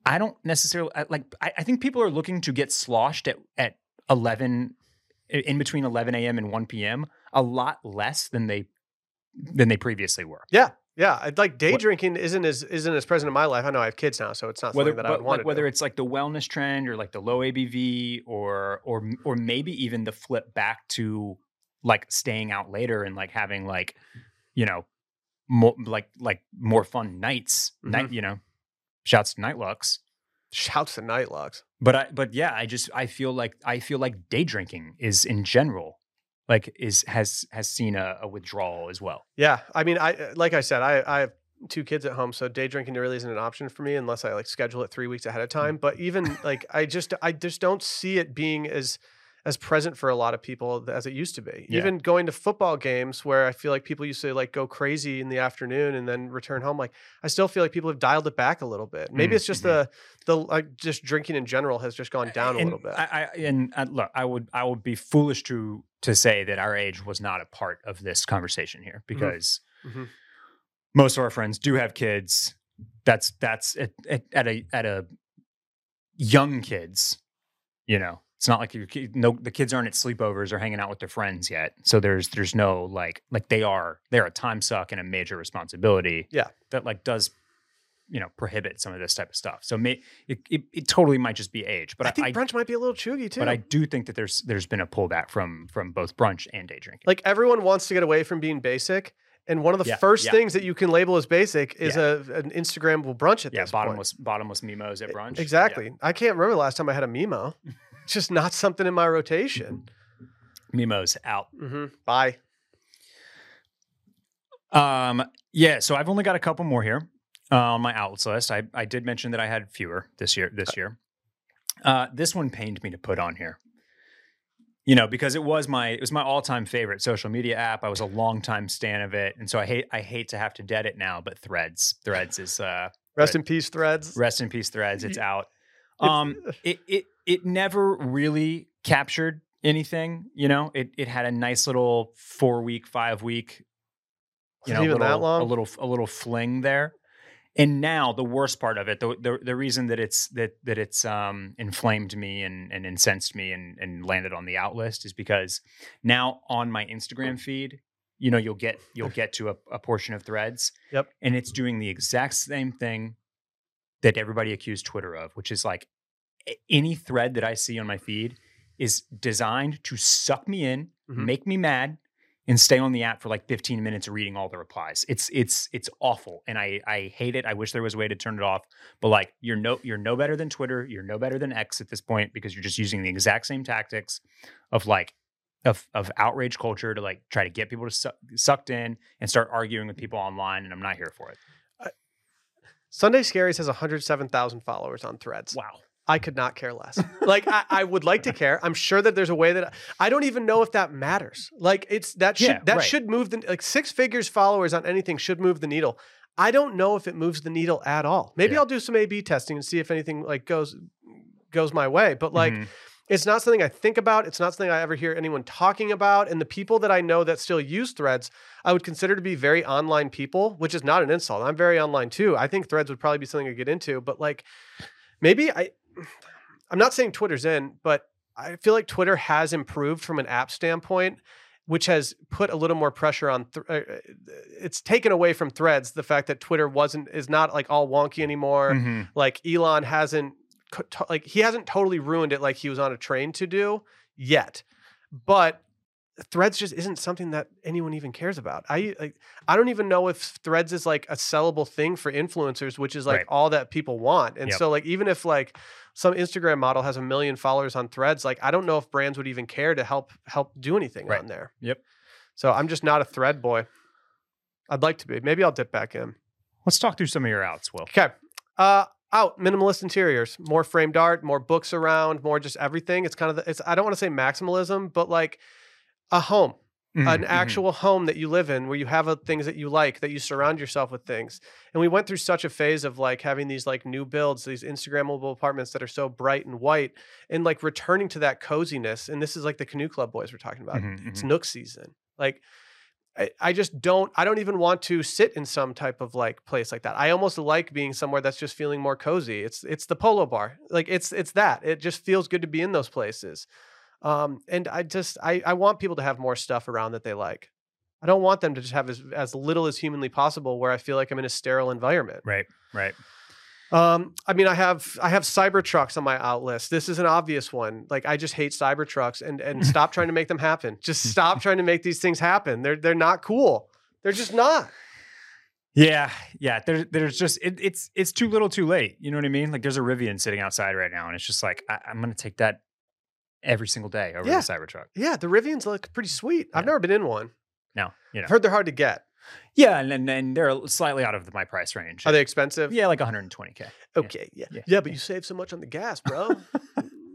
I don't necessarily I, like I, I think people are looking to get sloshed at at eleven in between eleven a.m. and one p.m. a lot less than they. than they previously were. Yeah. Yeah. I'd like day what, drinking isn't as, isn't as present in my life. I know I have kids now, so it's not whether, something that I would want like, to whether do. It's like the wellness trend or like the low A B V or, or, or maybe even the flip back to like staying out later and like having like, you know, more, like, like more fun nights, mm-hmm. night, you know, shouts to night lux. Shouts to night lux. But I, but yeah, I just, I feel like, I feel like day drinking is in general like is has has seen a, a withdrawal as well. Yeah, I mean, I like I said, I, I have two kids at home, so day drinking really isn't an option for me unless I like schedule it three weeks ahead of time. But even like I just I just don't see it being as as present for a lot of people as it used to be. Yeah. Even going to football games where I feel like people used to like go crazy in the afternoon and then return home. Like I still feel like people have dialed it back a little bit. Maybe mm, it's just mm-hmm. the, the like just drinking in general has just gone down and a little bit. I, I and I, look, I would, I would be foolish to, to say that our age was not a part of this conversation here because mm-hmm. most of our friends do have kids. That's, that's at, at, at a, at a young kids, you know, it's not like your kid, no, the kids aren't at sleepovers or hanging out with their friends yet. So there's there's no like like they are they're a time suck and a major responsibility. Yeah, that like does you know prohibit some of this type of stuff. So may, it, it it totally might just be age. But I think I, brunch I, might be a little chuggy too. But I do think that there's there's been a pullback from from both brunch and day drinking. Like everyone wants to get away from being basic. And one of the yeah, first yeah. things that you can label as basic is yeah. a an Instagrammable brunch at yeah, this bottomless, point. bottomless mimos at brunch. Exactly. Yeah. I can't remember the last time I had a mimo. It's just not something in my rotation. Mimos out. Mm-hmm. Bye. Um. Yeah. So I've only got a couple more here uh, on my outlets list. I, I did mention that I had fewer this year. This year. Uh, this one pained me to put on here. You know, because it was my it was my all time favorite social media app. I was a long time stan of it, and so I hate I hate to have to dead it now. But Threads, Threads is uh, rest in peace, Threads. Rest in peace, Threads. It's out. Um, it it it never really captured anything. You know, it it had a nice little four week, five week, you know, even little, that long? a little a little fling there. And now the worst part of it, the the, the reason that it's that that it's um, inflamed me and, and incensed me and, and landed on the out list is because now on my Instagram feed, you know, you'll get you'll get to a, a portion of Threads. Yep. And it's doing the exact same thing that everybody accused Twitter of, which is like any thread that I see on my feed is designed to suck me in, mm-hmm. make me mad, and stay on the app for like fifteen minutes reading all the replies. It's it's it's awful, and I I hate it. I wish there was a way to turn it off, but like you're no you're no better than Twitter. You're no better than X at this point because you're just using the exact same tactics of like of of outrage culture to like try to get people to su- sucked in and start arguing with people online. And I'm not here for it. Uh, Sunday Scaries has one hundred seven thousand followers on Threads. Wow. I could not care less. Like I, I would like to care. I'm sure that there's a way that I, I don't even know if that matters. Like it's that should yeah, that right. should move the like six figures followers on anything should move the needle. I don't know if it moves the needle at all. Maybe yeah. I'll do some A B testing and see if anything like goes goes my way. But like mm-hmm. it's not something I think about. It's not something I ever hear anyone talking about. And the people that I know that still use Threads, I would consider to be very online people, which is not an insult. I'm very online too. I think Threads would probably be something to get into, but like maybe I I'm not saying Twitter's in, but I feel like Twitter has improved from an app standpoint which has put a little more pressure on, th- it's taken away from Threads, the fact that Twitter wasn't, is not like all wonky anymore. Mm-hmm. Like Elon hasn't, like he hasn't totally ruined it like he was on a train to do yet. But Threads just isn't something that anyone even cares about. I like, I don't even know if Threads is like a sellable thing for influencers, which is like right. all that people want. And yep. so like, even if like some Instagram model has a million followers on Threads, like I don't know if brands would even care to help help do anything right. on there. Yep. So I'm just not a Thread boy. I'd like to be. Maybe I'll dip back in. Let's talk through some of your outs, Will. Okay. Uh, out, minimalist interiors, more framed art, more books around, more just everything. It's kind of the, it's, I don't want to say maximalism, but like, a home, mm-hmm, an actual mm-hmm. home that you live in where you have a, things that you like, that you surround yourself with things. And we went through such a phase of like having these like new builds, these Instagrammable apartments that are so bright and white and like returning to that coziness. And this is like the Canoe Club boys were talking about. Mm-hmm, it's mm-hmm. Nook season. Like I, I just don't, I don't even want to sit in some type of like place like that. I almost like being somewhere that's just feeling more cozy. It's, it's the Polo Bar. Like it's, it's that, it just feels good to be in those places. Um, and I just, I, I want people to have more stuff around that they like. I don't want them to just have as, as little as humanly possible where I feel like I'm in a sterile environment. Right. Right. Um, I mean, I have, I have Cybertrucks on my out list. This is an obvious one. Like I just hate Cybertrucks and, and stop trying to make them happen. Just stop trying to make these things happen. They're, they're not cool. They're just not. Yeah. Yeah. There, there's just, it, it's, it's too little too late. You know what I mean? Like there's a Rivian sitting outside right now and it's just like, I, I'm going to take that every single day over yeah. the Cybertruck. Yeah, the Rivians look pretty sweet. Yeah. I've never been in one. No, you know. I've heard they're hard to get. Yeah, and and, and they're slightly out of my price range. Are they expensive? Yeah, like one hundred twenty thousand. Okay, yeah. Yeah, yeah, yeah. But you save so much on the gas, bro.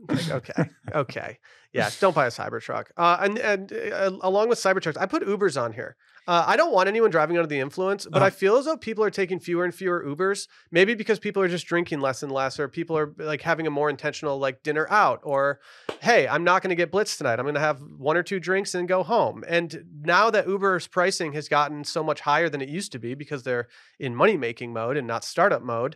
Like, okay, okay. Yeah, don't buy a Cybertruck. Uh, and and uh, along with Cybertrucks, I put Ubers on here. Uh, I don't want anyone driving under the influence, but oh. I feel as though people are taking fewer and fewer Ubers, maybe because people are just drinking less and less, or people are like having a more intentional like dinner out, or, hey, I'm not going to get blitzed tonight. I'm going to have one or two drinks and go home. And now that Uber's pricing has gotten so much higher than it used to be because they're in money-making mode and not startup mode,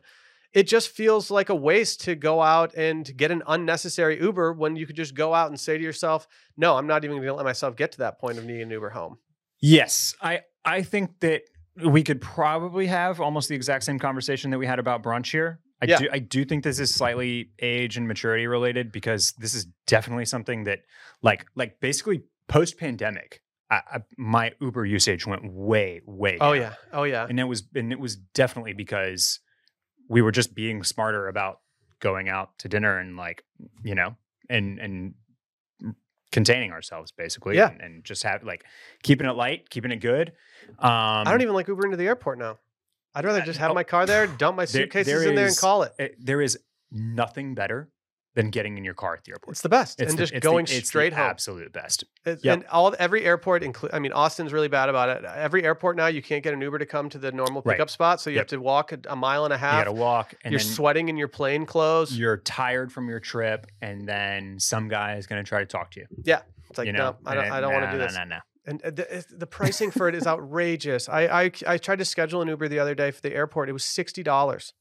it just feels like a waste to go out and get an unnecessary Uber when you could just go out and say to yourself, no, I'm not even going to let myself get to that point of needing an Uber home. Yes. I, I think that we could probably have almost the exact same conversation that we had about brunch here. I yeah. do I do think this is slightly age and maturity related, because this is definitely something that like, like basically post-pandemic, I, I, my Uber usage went way, way down. Oh yeah. Oh yeah. And it was, and it was definitely because we were just being smarter about going out to dinner and like, you know, and, and containing ourselves basically. Yeah. And, and just have like keeping it light, keeping it good. Um, I don't even like Uber into the airport now. I'd rather just have my car there, dump my suitcases there, there is, in there and call it. it. There is nothing better than getting in your car at the airport. It's the best. It's and the, just going the, straight home. Absolute best. Yep. And all every airport, inclu- I mean, Austin's really bad about it. Every airport now, you can't get an Uber to come to the normal pickup right. spot. So you yep. have to walk a, a mile and a half. You got to walk. And you're sweating in your plain clothes. You're tired from your trip. And then some guy is going to try to talk to you. Yeah. It's like, you know? no, I don't, I don't no, want to do no, this. No, no, no. And the, the pricing for it is outrageous. I, I I tried to schedule an Uber the other day for the airport. It was sixty dollars.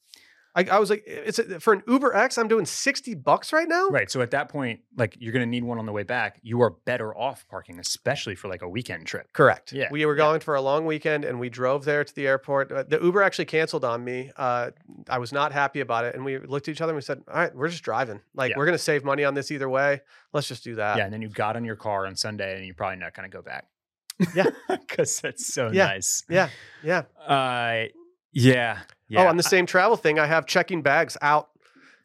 I, I was like, it's a, for an Uber X, I'm doing sixty bucks right now. Right. So at that point, like you're going to need one on the way back. You are better off parking, especially for like a weekend trip. Correct. Yeah. We were going yeah. for a long weekend and we drove there to the airport. The Uber actually canceled on me. Uh, I was not happy about it. And we looked at each other and we said, all right, we're just driving. Like yeah. we're going to save money on this either way. Let's just do that. Yeah. And then you got on your car on Sunday and you're probably not going to go back. Yeah. Because that's so yeah. nice. Yeah. Yeah. Uh, yeah. Yeah. Oh, on the same travel thing, I have checking bags out.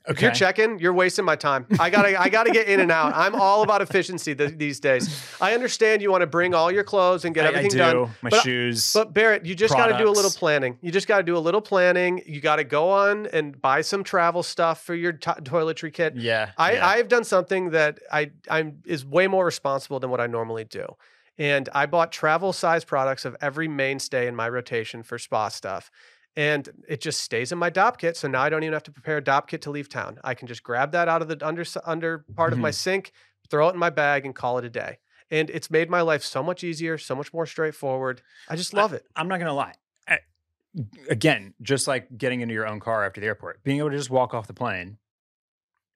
Okay. If you're checking, you're wasting my time. I gotta, I gotta get in and out. I'm all about efficiency th- these days. I understand you want to bring all your clothes and get everything I, I do. done. My but, shoes. But Barrett, you just products. gotta do a little planning. You just gotta do a little planning. You gotta go on and buy some travel stuff for your to- toiletry kit. Yeah. I, yeah. I've done something that I, I'm is way more responsible than what I normally do. And I bought travel size products of every mainstay in my rotation for spa stuff. And it just stays in my DOP kit. So now I don't even have to prepare a DOP kit to leave town. I can just grab that out of the under, under part mm-hmm. of my sink, throw it in my bag and call it a day. And it's made my life so much easier, so much more straightforward. I just love I, it. I'm not going to lie. I, again, just like getting into your own car after the airport, being able to just walk off the plane,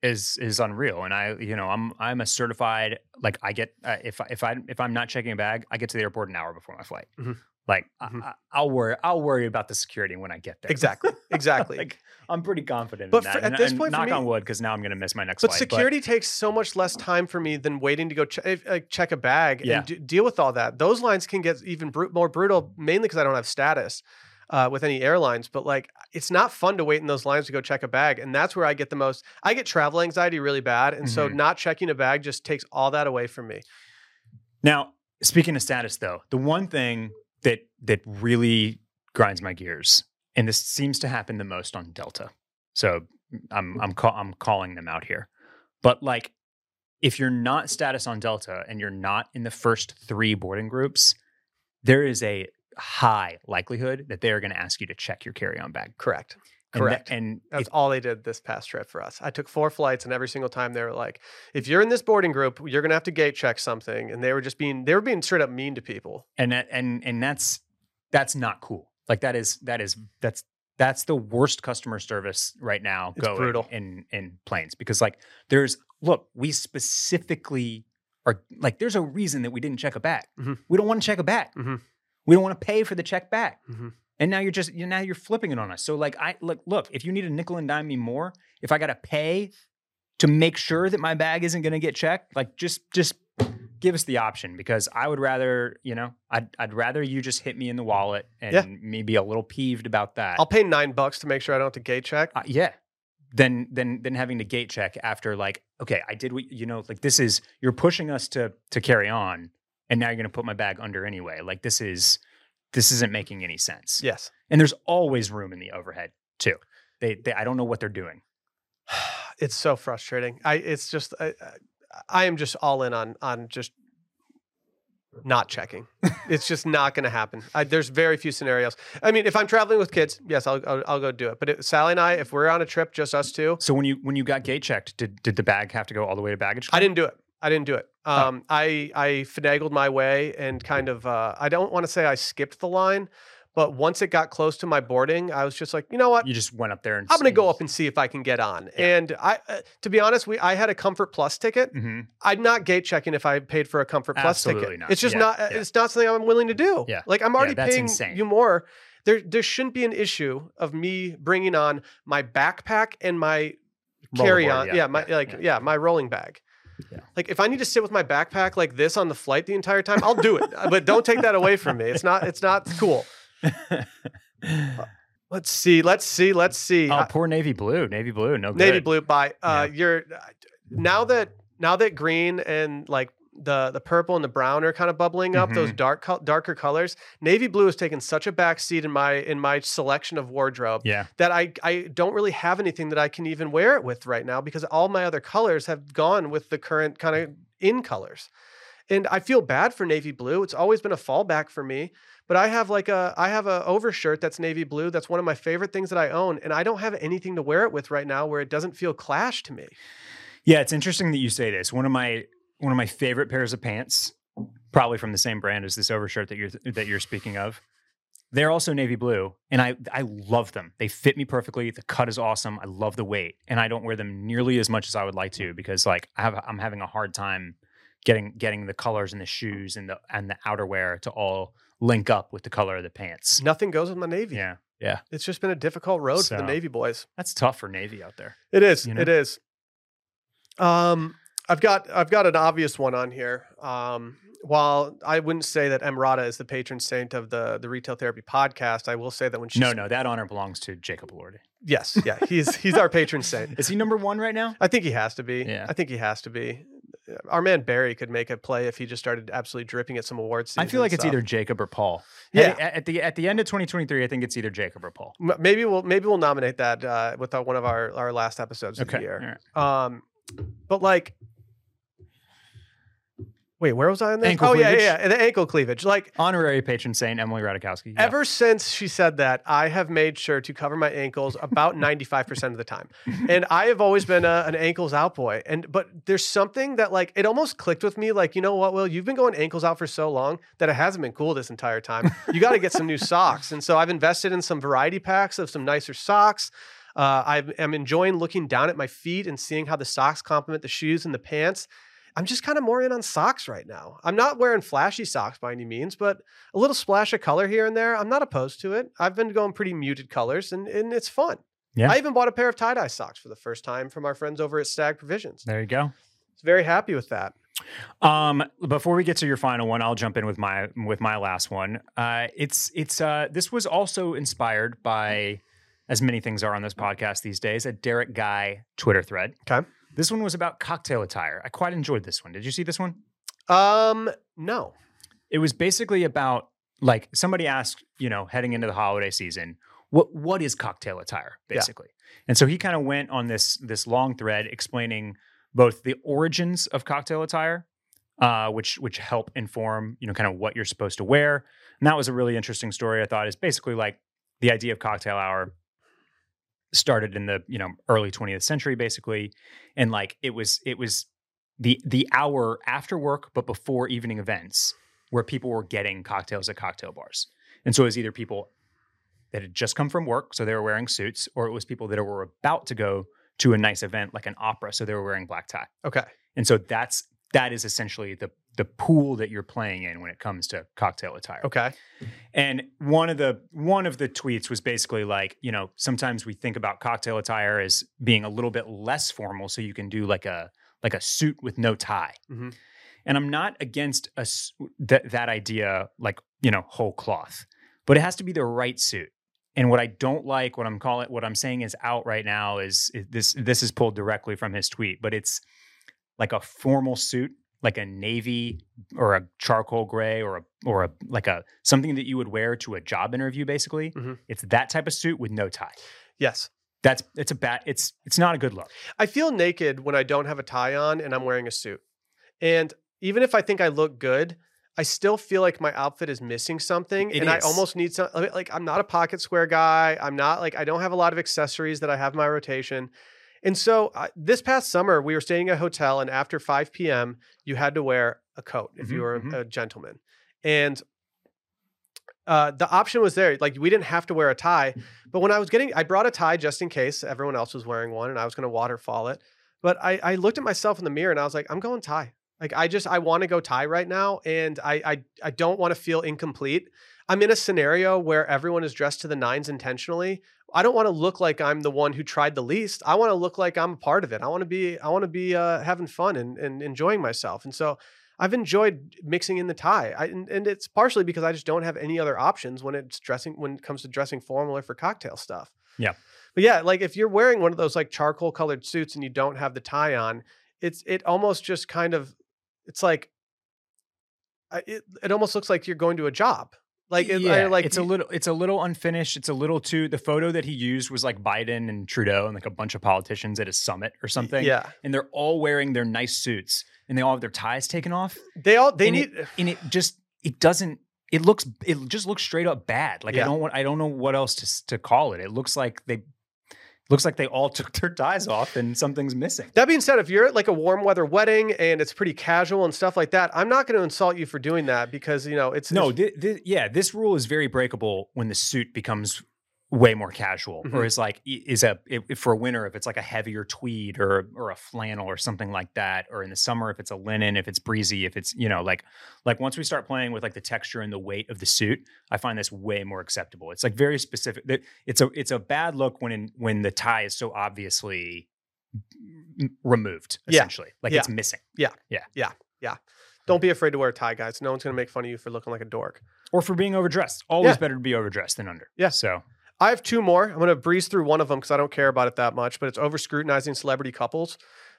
is is unreal. And I, you know, I'm I'm a certified, like I get uh, if if I if I'm not checking a bag, I get to the airport an hour before my flight. Mm-hmm. Like mm-hmm. I, I'll worry, I'll worry about the security when I get there. Exactly, exactly. Like I'm pretty confident. But in that. For, at and, this point, knock me, on wood, because now I'm going to miss my next. But flight, security but, takes so much less time for me than waiting to go che- like check a bag yeah. and d- deal with all that. Those lines can get even br- more brutal, mainly because I don't have status uh, with any airlines. But like, it's not fun to wait in those lines to go check a bag, and that's where I get the most. I get travel anxiety really bad, and mm-hmm. so not checking a bag just takes all that away from me. Now, speaking of status, though, the one thing that that really grinds my gears, and this seems to happen the most on Delta. So I'm I'm ca- I'm calling them out here. But like, if you're not status on Delta and you're not in the first three boarding groups, there is a high likelihood that they are going to ask you to check your carry-on bag. Correct. And Correct. That, and that's it, all they did this past trip for us. I took four flights, and every single time they were like, if you're in this boarding group, you're going to have to gate check something. And they were just being, they were being straight up mean to people. And that, and, and that's, that's not cool. Like that is, that is, that's, that's the worst customer service right now. It's going brutal. in, in planes, because like there's, look, we specifically are like, there's a reason that we didn't check a bag. Mm-hmm. We don't want to check a bag. Mm-hmm. We don't want to pay for the check bag. Mm-hmm. And now you're just, you now you're flipping it on us. So like, I look, look, if you need a nickel and dime me more, if I got to pay to make sure that my bag isn't going to get checked, like just, just give us the option, because I would rather, you know, I'd, I'd rather you just hit me in the wallet and yeah. me be a little peeved about that. I'll pay nine bucks to make sure I don't have to gate check. Uh, yeah. Then, then, then having to gate check after like, okay, I did what, you know, like this is, you're pushing us to, to carry on. And now you're going to put my bag under anyway. Like this is, This isn't making any sense. Yes. And there's always room in the overhead too. They, they I don't know what they're doing. It's so frustrating. I, it's just, I, I am just all in on, on just not checking. It's just not going to happen. I, there's very few scenarios. I mean, if I'm traveling with kids, yes, I'll, I'll, I'll go do it. But if, Sally and I, if we're on a trip, just us two. So when you, when you got gate checked, did, did the bag have to go all the way to baggage claim? I didn't do it. I didn't do it. Um, oh. I I finagled my way and kind of, uh, I don't want to say I skipped the line, but once it got close to my boarding, I was just like, you know what? You just went up there and I'm going to go up and see if I can get on. Yeah. And I, uh, to be honest, we I had a Comfort Plus ticket. Mm-hmm. I'm not gate checking if I paid for a Comfort Plus Absolutely ticket. Not. It's just yeah. not, yeah. it's not something I'm willing to do. Yeah. Like I'm already yeah, paying insane. you more. There, there shouldn't be an issue of me bringing on my backpack and my carry on. Yeah. yeah. My, yeah. like, yeah. yeah, my rolling bag. Yeah. Like if I need to sit with my backpack like this on the flight the entire time, I'll do it. But don't take that away from me. It's not. It's not cool. Let's see. Let's see. Let's see. Oh, I, poor navy blue. Navy blue. No. Navy good. blue. Bye. Uh, yeah. You're now that now that green and like the the purple and the brown are kind of bubbling up. Mm-hmm. Those dark darker colors. Navy blue has taken such a backseat in my in my selection of wardrobe. Yeah. That I I don't really have anything that I can even wear it with right now, because all my other colors have gone with the current kind of in colors, and I feel bad for navy blue. It's always been a fallback for me, but I have like a I have a overshirt that's navy blue. That's one of my favorite things that I own, and I don't have anything to wear it with right now where it doesn't feel clash to me. Yeah, it's interesting that you say this. One of my One of my favorite pairs of pants, probably from the same brand as this overshirt that you're that you're speaking of. They're also navy blue, and I I love them. They fit me perfectly. The cut is awesome. I love the weight, and I don't wear them nearly as much as I would like to, because like I have, I'm having a hard time getting getting the colors and the shoes and the and the outerwear to all link up with the color of the pants. Nothing goes with my navy. Yeah, yeah. It's just been a difficult road so, for the navy boys. That's tough for navy out there. It is. You know? It is. Um. I've got I've got an obvious one on here. Um, while I wouldn't say that Emrata is the patron saint of the the Retail Therapy podcast, I will say that when she's... No, no, that honor belongs to Jacob Elordi. Yes, yeah, he's he's our patron saint. Is he number one right now? I think he has to be. Yeah. I think he has to be. Our man Barry could make a play if he just started absolutely dripping at some awards. I feel like it's either Jacob or Paul. Yeah. At, at the at the end of twenty twenty-three, I think it's either Jacob or Paul. M- maybe we'll maybe we'll nominate that uh, with our, one of our, our last episodes okay. of the year. All right. Um, but like. Wait, where was I on this? Ankle oh, cleavage? yeah, yeah, the ankle cleavage. Like honorary patron saint Emily Ratajkowski. Yeah. Ever since she said that, I have made sure to cover my ankles about ninety-five percent of the time, and I have always been a, an ankles out boy. And but there's something that like it almost clicked with me. Like you know what, Will, you've been going ankles out for so long that it hasn't been cool this entire time. You got to get some new socks, and so I've invested in some variety packs of some nicer socks. Uh, I am enjoying looking down at my feet and seeing how the socks complement the shoes and the pants. I'm just kind of more in on socks right now. I'm not wearing flashy socks by any means, but a little splash of color here and there. I'm not opposed to it. I've been going pretty muted colors, and, and it's fun. Yeah. I even bought a pair of tie-dye socks for the first time from our friends over at Stag Provisions. There you go. Very happy with that. Um, before we get to your final one, I'll jump in with my with my last one. Uh, it's it's uh, this was also inspired by, as many things are on this podcast these days, a Derek Guy Twitter thread. Okay. This one was about cocktail attire. I quite enjoyed this one. Did you see this one? Um, no. It was basically about, like, somebody asked, you know, heading into the holiday season, what what is cocktail attire, basically? Yeah. And so he kind of went on this this long thread explaining both the origins of cocktail attire, uh, which which help inform, you know, kind of what you're supposed to wear. And that was a really interesting story, I thought. It's basically like the idea of cocktail hour started in the, you know, early twentieth century, basically. And like it was it was the the hour after work, but before evening events, where people were getting cocktails at cocktail bars. And so it was either people that had just come from work, so they were wearing suits, or it was people that were about to go to a nice event like an opera, so they were wearing black tie. Okay. And so that's that is essentially the the pool that you're playing in when it comes to cocktail attire. Okay. And one of the one of the tweets was basically like, you know, sometimes we think about cocktail attire as being a little bit less formal, so you can do like a like a suit with no tie. Mm-hmm. And I'm not against a th- that idea, like, you know, whole cloth, but it has to be the right suit. And what I don't like, what I'm calling, what I'm saying is out right now is, is this. This is pulled directly from his tweet, but it's like a formal suit, like a navy or a charcoal gray or a or a like a something that you would wear to a job interview. Basically, mm-hmm. It's that type of suit with no tie. Yes, that's it's a bad. It's it's not a good look. I feel naked when I don't have a tie on and I'm wearing a suit, and even if I think I look good, I still feel like my outfit is missing something, it and is. I almost need some. Like, I'm not a pocket square guy. I'm not like I don't have a lot of accessories that I have in my rotation. And so uh, this past summer, we were staying at a hotel, and after five p.m., you had to wear a coat if mm-hmm, you were mm-hmm. a gentleman. And uh, the option was there. Like, we didn't have to wear a tie. But when I was getting, I brought a tie just in case everyone else was wearing one, and I was going to waterfall it. But I, I looked at myself in the mirror, and I was like, I'm going tie. Like, I just, I want to go tie right now, and I, I I don't want to feel incomplete. I'm in a scenario where everyone is dressed to the nines intentionally. I don't want to look like I'm the one who tried the least. I want to look like I'm a part of it. I want to be, I want to be uh, having fun and, and enjoying myself. And so I've enjoyed mixing in the tie. I, and, and it's partially because I just don't have any other options when it's dressing, when it comes to dressing formal or for cocktail stuff. Yeah. But yeah, like if you're wearing one of those like charcoal colored suits and you don't have the tie on, it's, it almost just kind of, It's like, it, it almost looks like you're going to a job. Like, it, yeah, I, like it's a little, it's a little unfinished. It's a little too, the photo that he used was like Biden and Trudeau and like a bunch of politicians at a summit or something. Yeah. And they're all wearing their nice suits and they all have their ties taken off. They all, they and need. It, and it just, it doesn't, it looks, it just looks straight up bad. Like, yeah. I don't want, I don't know what else to to call it. It looks like they. Looks like they all took their ties off and something's missing. That being said, if you're at like a warm weather wedding and it's pretty casual and stuff like that, I'm not going to insult you for doing that because, you know, it's... No, th- th- yeah, this rule is very breakable when the suit becomes way more casual mm-hmm. or is like, is a, if for winter, if it's like a heavier tweed or or a flannel or something like that, or in the summer, if it's a linen, if it's breezy, if it's, you know, like, like once we start playing with like the texture and the weight of the suit, I find this way more acceptable. It's like very specific. It's a, it's a bad look when, in, when the tie is so obviously removed, essentially. Yeah. Like yeah. It's missing. Yeah. Yeah. Yeah. Yeah. Don't be afraid to wear a tie, guys. No one's going to make fun of you for looking like a dork. Or for being overdressed. Always yeah. better to be overdressed than under. Yeah. So... I have two more. I'm going to breeze through one of them because I don't care about it that much, but it's over scrutinizing celebrity couples.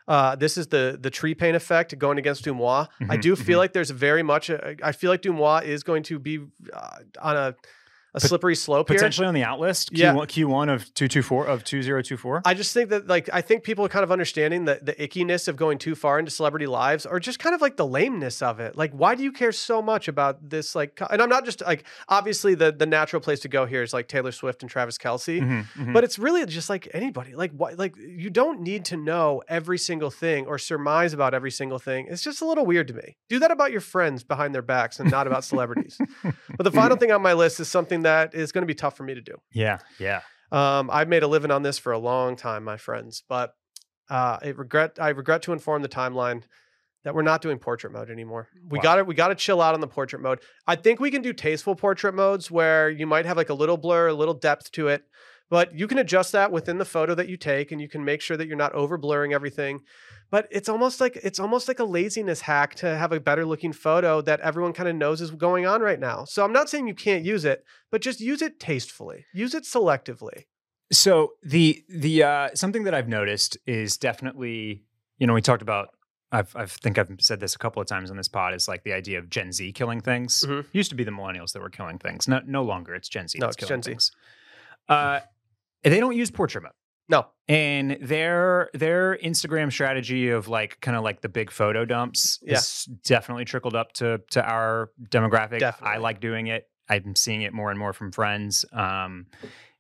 Uh, this is the the tree pain effect going against Dumois. Mm-hmm, I do feel mm-hmm. like there's very much, a, I feel like Dumois is going to be uh, on a, a slippery slope potentially here. Potentially on the outlist, Q one, yeah. Q one of two twenty-four of two thousand twenty-four. I just think that like, I think people are kind of understanding that the ickiness of going too far into celebrity lives or just kind of like the lameness of it. Like, why do you care so much about this? Like, and I'm not just like, obviously the, the natural place to go here is like Taylor Swift and Travis Kelce, mm-hmm, mm-hmm. but it's really just like anybody, like what, like you don't need to know every single thing or surmise about every single thing. It's just a little weird to me. Do that about your friends behind their backs and not about celebrities. But the final thing on my list is something that is going to be tough for me to do. Yeah. Yeah. Um, I've made a living on this for a long time, my friends, but uh, I regret I regret to inform the timeline that we're not doing portrait mode anymore. We wow. got to we got to chill out on the portrait mode. I think we can do tasteful portrait modes where you might have like a little blur, a little depth to it, but you can adjust that within the photo that you take, and you can make sure that you're not over blurring everything. But it's almost like it's almost like a laziness hack to have a better looking photo that everyone kind of knows is going on right now. So I'm not saying you can't use it, but just use it tastefully. Use it selectively. So the the uh, something that I've noticed is definitely, you know, we talked about, I've, I think I've said this a couple of times on this pod, is like the idea of Gen Z killing things. Mm-hmm. Used to be the millennials that were killing things. No, no longer. It's Gen Z no, that's it's killing Gen things. Z. Uh, they don't use portrait mode. No. And their their Instagram strategy of like kind of like the big photo dumps yeah. is definitely trickled up to to our demographic. Definitely. I like doing it. I'm seeing it more and more from friends. Um,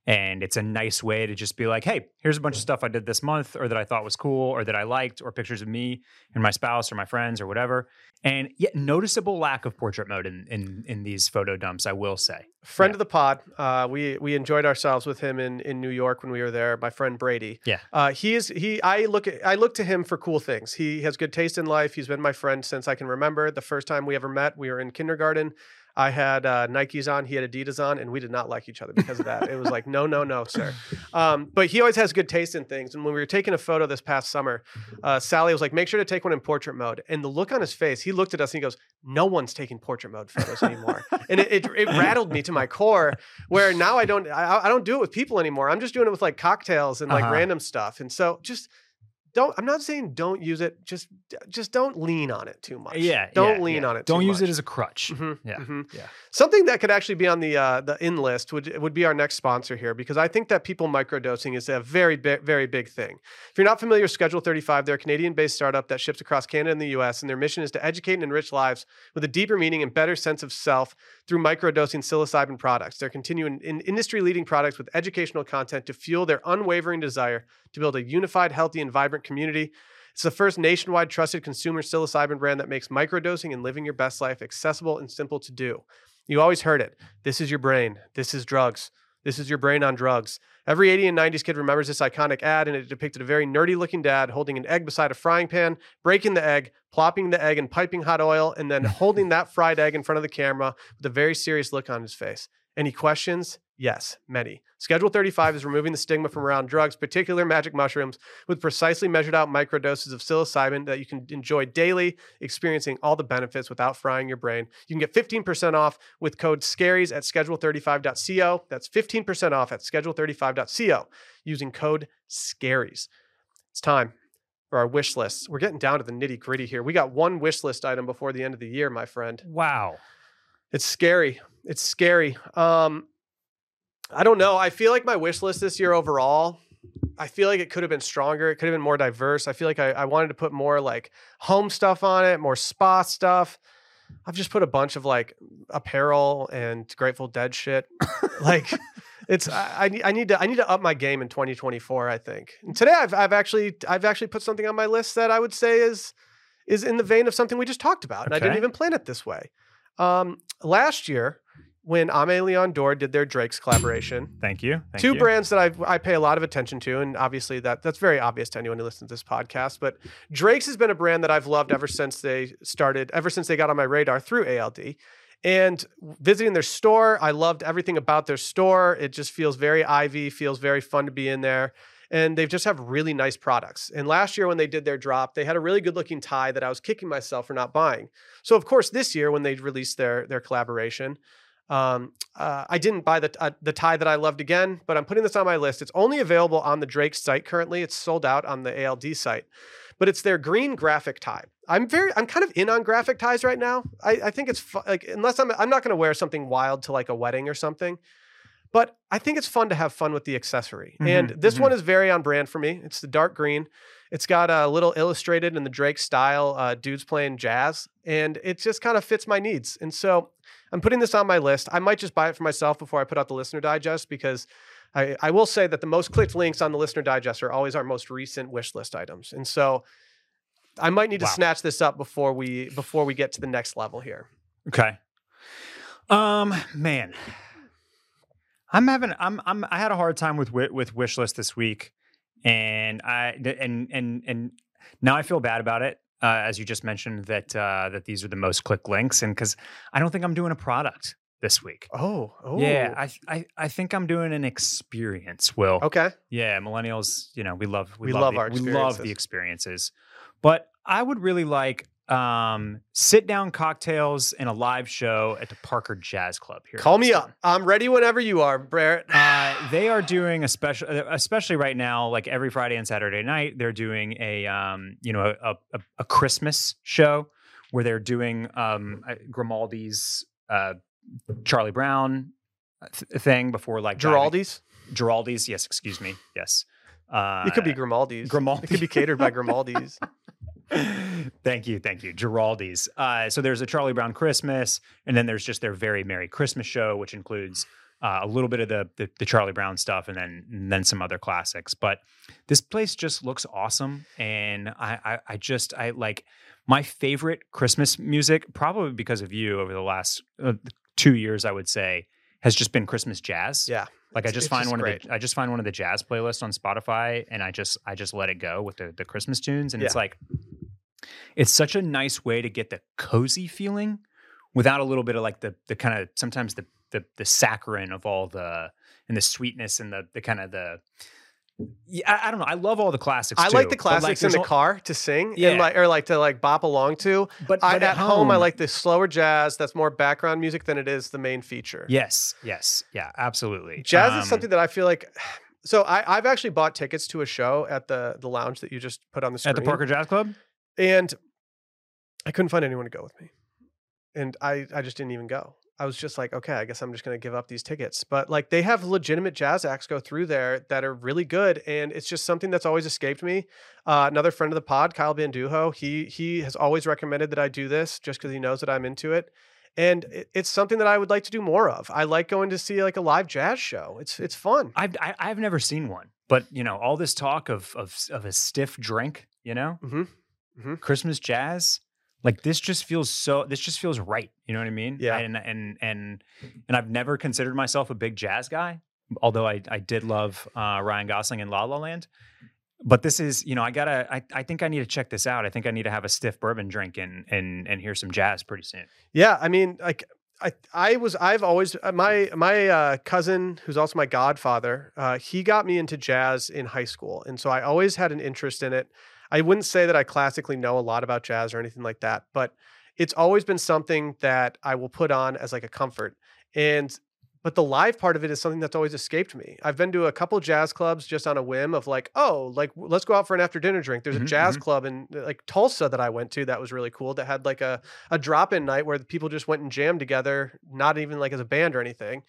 and it's a nice way to just be like, hey, here's a bunch of stuff I did this month or that I thought was cool or that I liked, or pictures of me and my spouse or my friends or whatever. And yet noticeable lack of portrait mode in in, in these photo dumps, I will say. Friend yeah. of the pod, uh, we we enjoyed ourselves with him in, in New York when we were there. My friend Brady, yeah, uh, he is he. I look at, I look to him for cool things. He has good taste in life. He's been my friend since I can remember. The first time we ever met, we were in kindergarten. I had uh, Nikes on, he had Adidas on, and we did not like each other because of that. It was like, no, no, no, sir. Um, but he always has good taste in things. And when we were taking a photo this past summer, uh, Sally was like, make sure to take one in portrait mode. And the look on his face, he looked at us and he goes, no one's taking portrait mode photos anymore. And it, it, it rattled me to my core, where now I don't, I, I don't do it with people anymore. I'm just doing it with like cocktails and like uh-huh. random stuff. And so just... Don't, I'm not saying don't use it. Just, just don't lean on it too much. Yeah. Don't yeah, lean yeah. on it. Too don't use much. It as a crutch. Mm-hmm, yeah. Mm-hmm. Yeah. Something that could actually be on the, uh, the in list would, would be our next sponsor here, because I think that people microdosing is a very, big, very big thing. If you're not familiar with Schedule thirty-five, they're a Canadian based startup that ships across Canada and the U S, and their mission is to educate and enrich lives with a deeper meaning and better sense of self through microdosing psilocybin products. They're continuing in industry leading products with educational content to fuel their unwavering desire to build a unified, healthy, and vibrant community. It's the first nationwide trusted consumer psilocybin brand that makes microdosing and living your best life accessible and simple to do. You always heard it. This is your brain. This is drugs. This is your brain on drugs. Every eighties and nineties kid remembers this iconic ad, and it depicted a very nerdy-looking dad holding an egg beside a frying pan, breaking the egg, plopping the egg in piping hot oil, and then holding that fried egg in front of the camera with a very serious look on his face. Any questions? Yes, many. Schedule thirty-five is removing the stigma from around drugs, particularly magic mushrooms, with precisely measured out microdoses of psilocybin that you can enjoy daily, experiencing all the benefits without frying your brain. You can get fifteen percent off with code SCARIES at schedule thirty-five dot co. That's fifteen percent off at schedule thirty-five dot co using code SCARIES. It's time for our wish lists. We're getting down to the nitty gritty here. We got one wish list item before the end of the year, my friend. Wow. It's scary. It's scary. Um, I don't know. I feel like my wish list this year overall, I feel like it could have been stronger. It could have been more diverse. I feel like I, I wanted to put more like home stuff on it, more spa stuff. I've just put a bunch of like apparel and Grateful Dead shit. Like it's, I, I, I need to, I need to up my game in twenty twenty-four, I think. And today I've, I've actually, I've actually put something on my list that I would say is, is in the vein of something we just talked about. And okay. I didn't even plan it this way. Um, last year, when Ame Leon Dore did their Drake's collaboration. Thank you. Thank two you. brands that I I pay a lot of attention to, and obviously that that's very obvious to anyone who listens to this podcast, but Drake's has been a brand that I've loved ever since they started, ever since they got on my radar through A L D. And visiting their store, I loved everything about their store. It just feels very Ivy, feels very fun to be in there. And they just have really nice products. And last year when they did their drop, they had a really good looking tie that I was kicking myself for not buying. So of course, this year when they released their, their collaboration, Um, uh, I didn't buy the uh, the tie that I loved again, but I'm putting this on my list. It's only available on the Drake site currently. It's sold out on the A L D site, but it's their green graphic tie. I'm very, I'm kind of in on graphic ties right now. I, I think it's fu- like, unless I'm, I'm not going to wear something wild to like a wedding or something, but I think it's fun to have fun with the accessory. Mm-hmm, and this mm-hmm. one is very on brand for me. It's the dark green. It's got a little illustrated in the Drake style, uh, dudes playing jazz, and it just kind of fits my needs. And so I'm putting this on my list. I might just buy it for myself before I put out the Listener Digest, because I, I will say that the most clicked links on the Listener Digest are always our most recent wish list items. And so I might need wow. to snatch this up before we before we get to the next level here. Okay. Um, man, I'm having I'm I'm I had a hard time with with Wishlist this week, and I and and and now I feel bad about it. Uh, as you just mentioned, that uh, that these are the most clicked links, and because I don't think I'm doing a product this week. Oh, oh, yeah. I, I I think I'm doing an experience. Will. Okay. Yeah, millennials. You know, we love we, we love, love the, our experiences. We love the experiences, but I would really like um, sit down cocktails and a live show at the Parker Jazz Club here. Call me up. I'm ready whenever you are, Barrett. uh, they are doing a special, especially right now, like every Friday and Saturday night, they're doing a um, you know a, a a Christmas show where they're doing um, Grimaldi's. Uh, Charlie Brown th- thing before like Grimaldi's Grimaldi's. Yes. Excuse me. Yes. Uh, it could be Grimaldi's. Grimaldi. It could be catered by Grimaldi's. Thank you. Thank you. Grimaldi's. Uh, so there's a Charlie Brown Christmas, and then there's just their Very Merry Christmas show, which includes uh, a little bit of the, the, the Charlie Brown stuff and then, and then some other classics. But this place just looks awesome. And I, I, I just, I like my favorite Christmas music, probably because of you over the last uh, two years, I would say, has just been Christmas jazz. Yeah. Like I just find just one great. of the I just find one of the jazz playlists on Spotify, and I just I just let it go with the, the Christmas tunes. And yeah. It's like it's such a nice way to get the cozy feeling without a little bit of like the the kind of sometimes the the the saccharine of all the and the sweetness and the the kind of the Yeah, I, I don't know. I love all the classics. I too, like the classics like, in the all, car to sing, yeah, and like, or like to like bop along to. But, but I, at, at home, home, I like the slower jazz. That's more background music than it is the main feature. Yes, yes, yeah, absolutely. Jazz um, is something that I feel like. So I, I've actually bought tickets to a show at the the lounge that you just put on the screen at the Parker Jazz Club, and I couldn't find anyone to go with me, and I I just didn't even go. I was just like, okay, I guess I'm just going to give up these tickets. But like they have legitimate jazz acts go through there that are really good. And it's just something that's always escaped me. Uh, another friend of the pod, Kyle Banduho, he he has always recommended that I do this just because he knows that I'm into it. And it, it's something that I would like to do more of. I like going to see like a live jazz show. It's it's fun. I've, I, I've never seen one. But, you know, all this talk of of, of a stiff drink, you know, mm-hmm. Mm-hmm. Christmas jazz. Like this just feels so, this just feels right. You know what I mean? Yeah. And, and, and, and I've never considered myself a big jazz guy, although I, I did love uh, Ryan Gosling in La La Land, but this is, you know, I gotta, I, I think I need to check this out. I think I need to have a stiff bourbon drink and, and, and hear some jazz pretty soon. Yeah. I mean, like I, I was, I've always, my, my uh, cousin, who's also my godfather, uh, he got me into jazz in high school. And so I always had an interest in it. I wouldn't say that I classically know a lot about jazz or anything like that, but it's always been something that I will put on as like a comfort. And, but the live part of it is something that's always escaped me. I've been to a couple of jazz clubs just on a whim of like, oh, like let's go out for an after dinner drink. There's mm-hmm, a jazz mm-hmm. club in like Tulsa that I went to that was really cool that had like a, a drop-in night where the people just went and jammed together, not even like as a band or anything.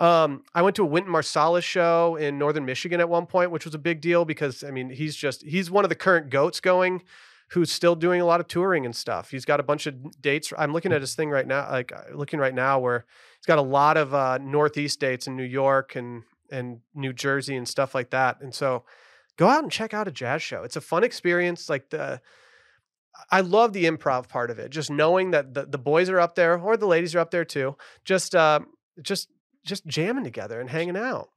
Um, I went to a Wynton Marsalis show in Northern Michigan at one point, which was a big deal because, I mean, he's just, he's one of the current goats going who's still doing a lot of touring and stuff. He's got a bunch of dates. I'm looking at his thing right now, like looking right now where he's got a lot of, uh, Northeast dates in New York and, and New Jersey and stuff like that. And so go out and check out a jazz show. It's a fun experience. Like the, I love the improv part of it. Just knowing that the, the boys are up there or the ladies are up there too. Just, uh, just, just jamming together and hanging out.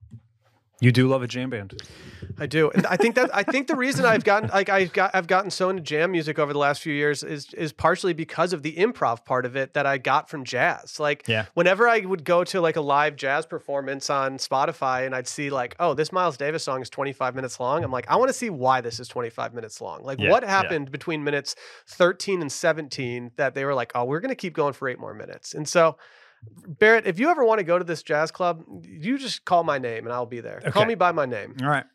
You do love a jam band. I do. And I think that, I think the reason I've gotten, like I've got, I've gotten so into jam music over the last few years is, is partially because of the improv part of it that I got from jazz. Like yeah. whenever I would go to like a live jazz performance on Spotify and I'd see like, oh, this Miles Davis song is twenty-five minutes long. I'm like, I want to see why this is twenty-five minutes long. Like yeah, what happened yeah. between minutes thirteen and seventeen that they were like, oh, we're going to keep going for eight more minutes. And so Barrett, if you ever want to go to this jazz club, you just call my name and I'll be there. Okay. Call me by my name. All right.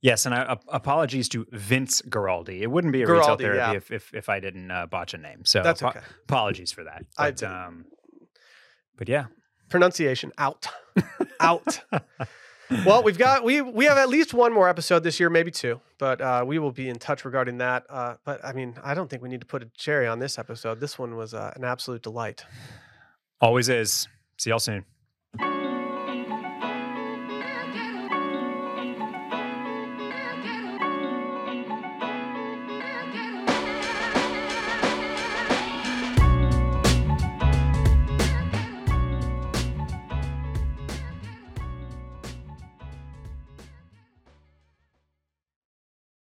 Yes, and I, uh, apologies to Vince Guaraldi. It wouldn't be a Guaraldi, retail therapy yeah. if, if if I didn't uh, botch a name. So that's okay. Ap- apologies for that. But, I did. Um, but yeah, pronunciation out, out. Well, we've got we we have at least one more episode this year, maybe two, but uh, we will be in touch regarding that. Uh, but I mean, I don't think we need to put a cherry on this episode. This one was uh, an absolute delight. Always is. See y'all soon.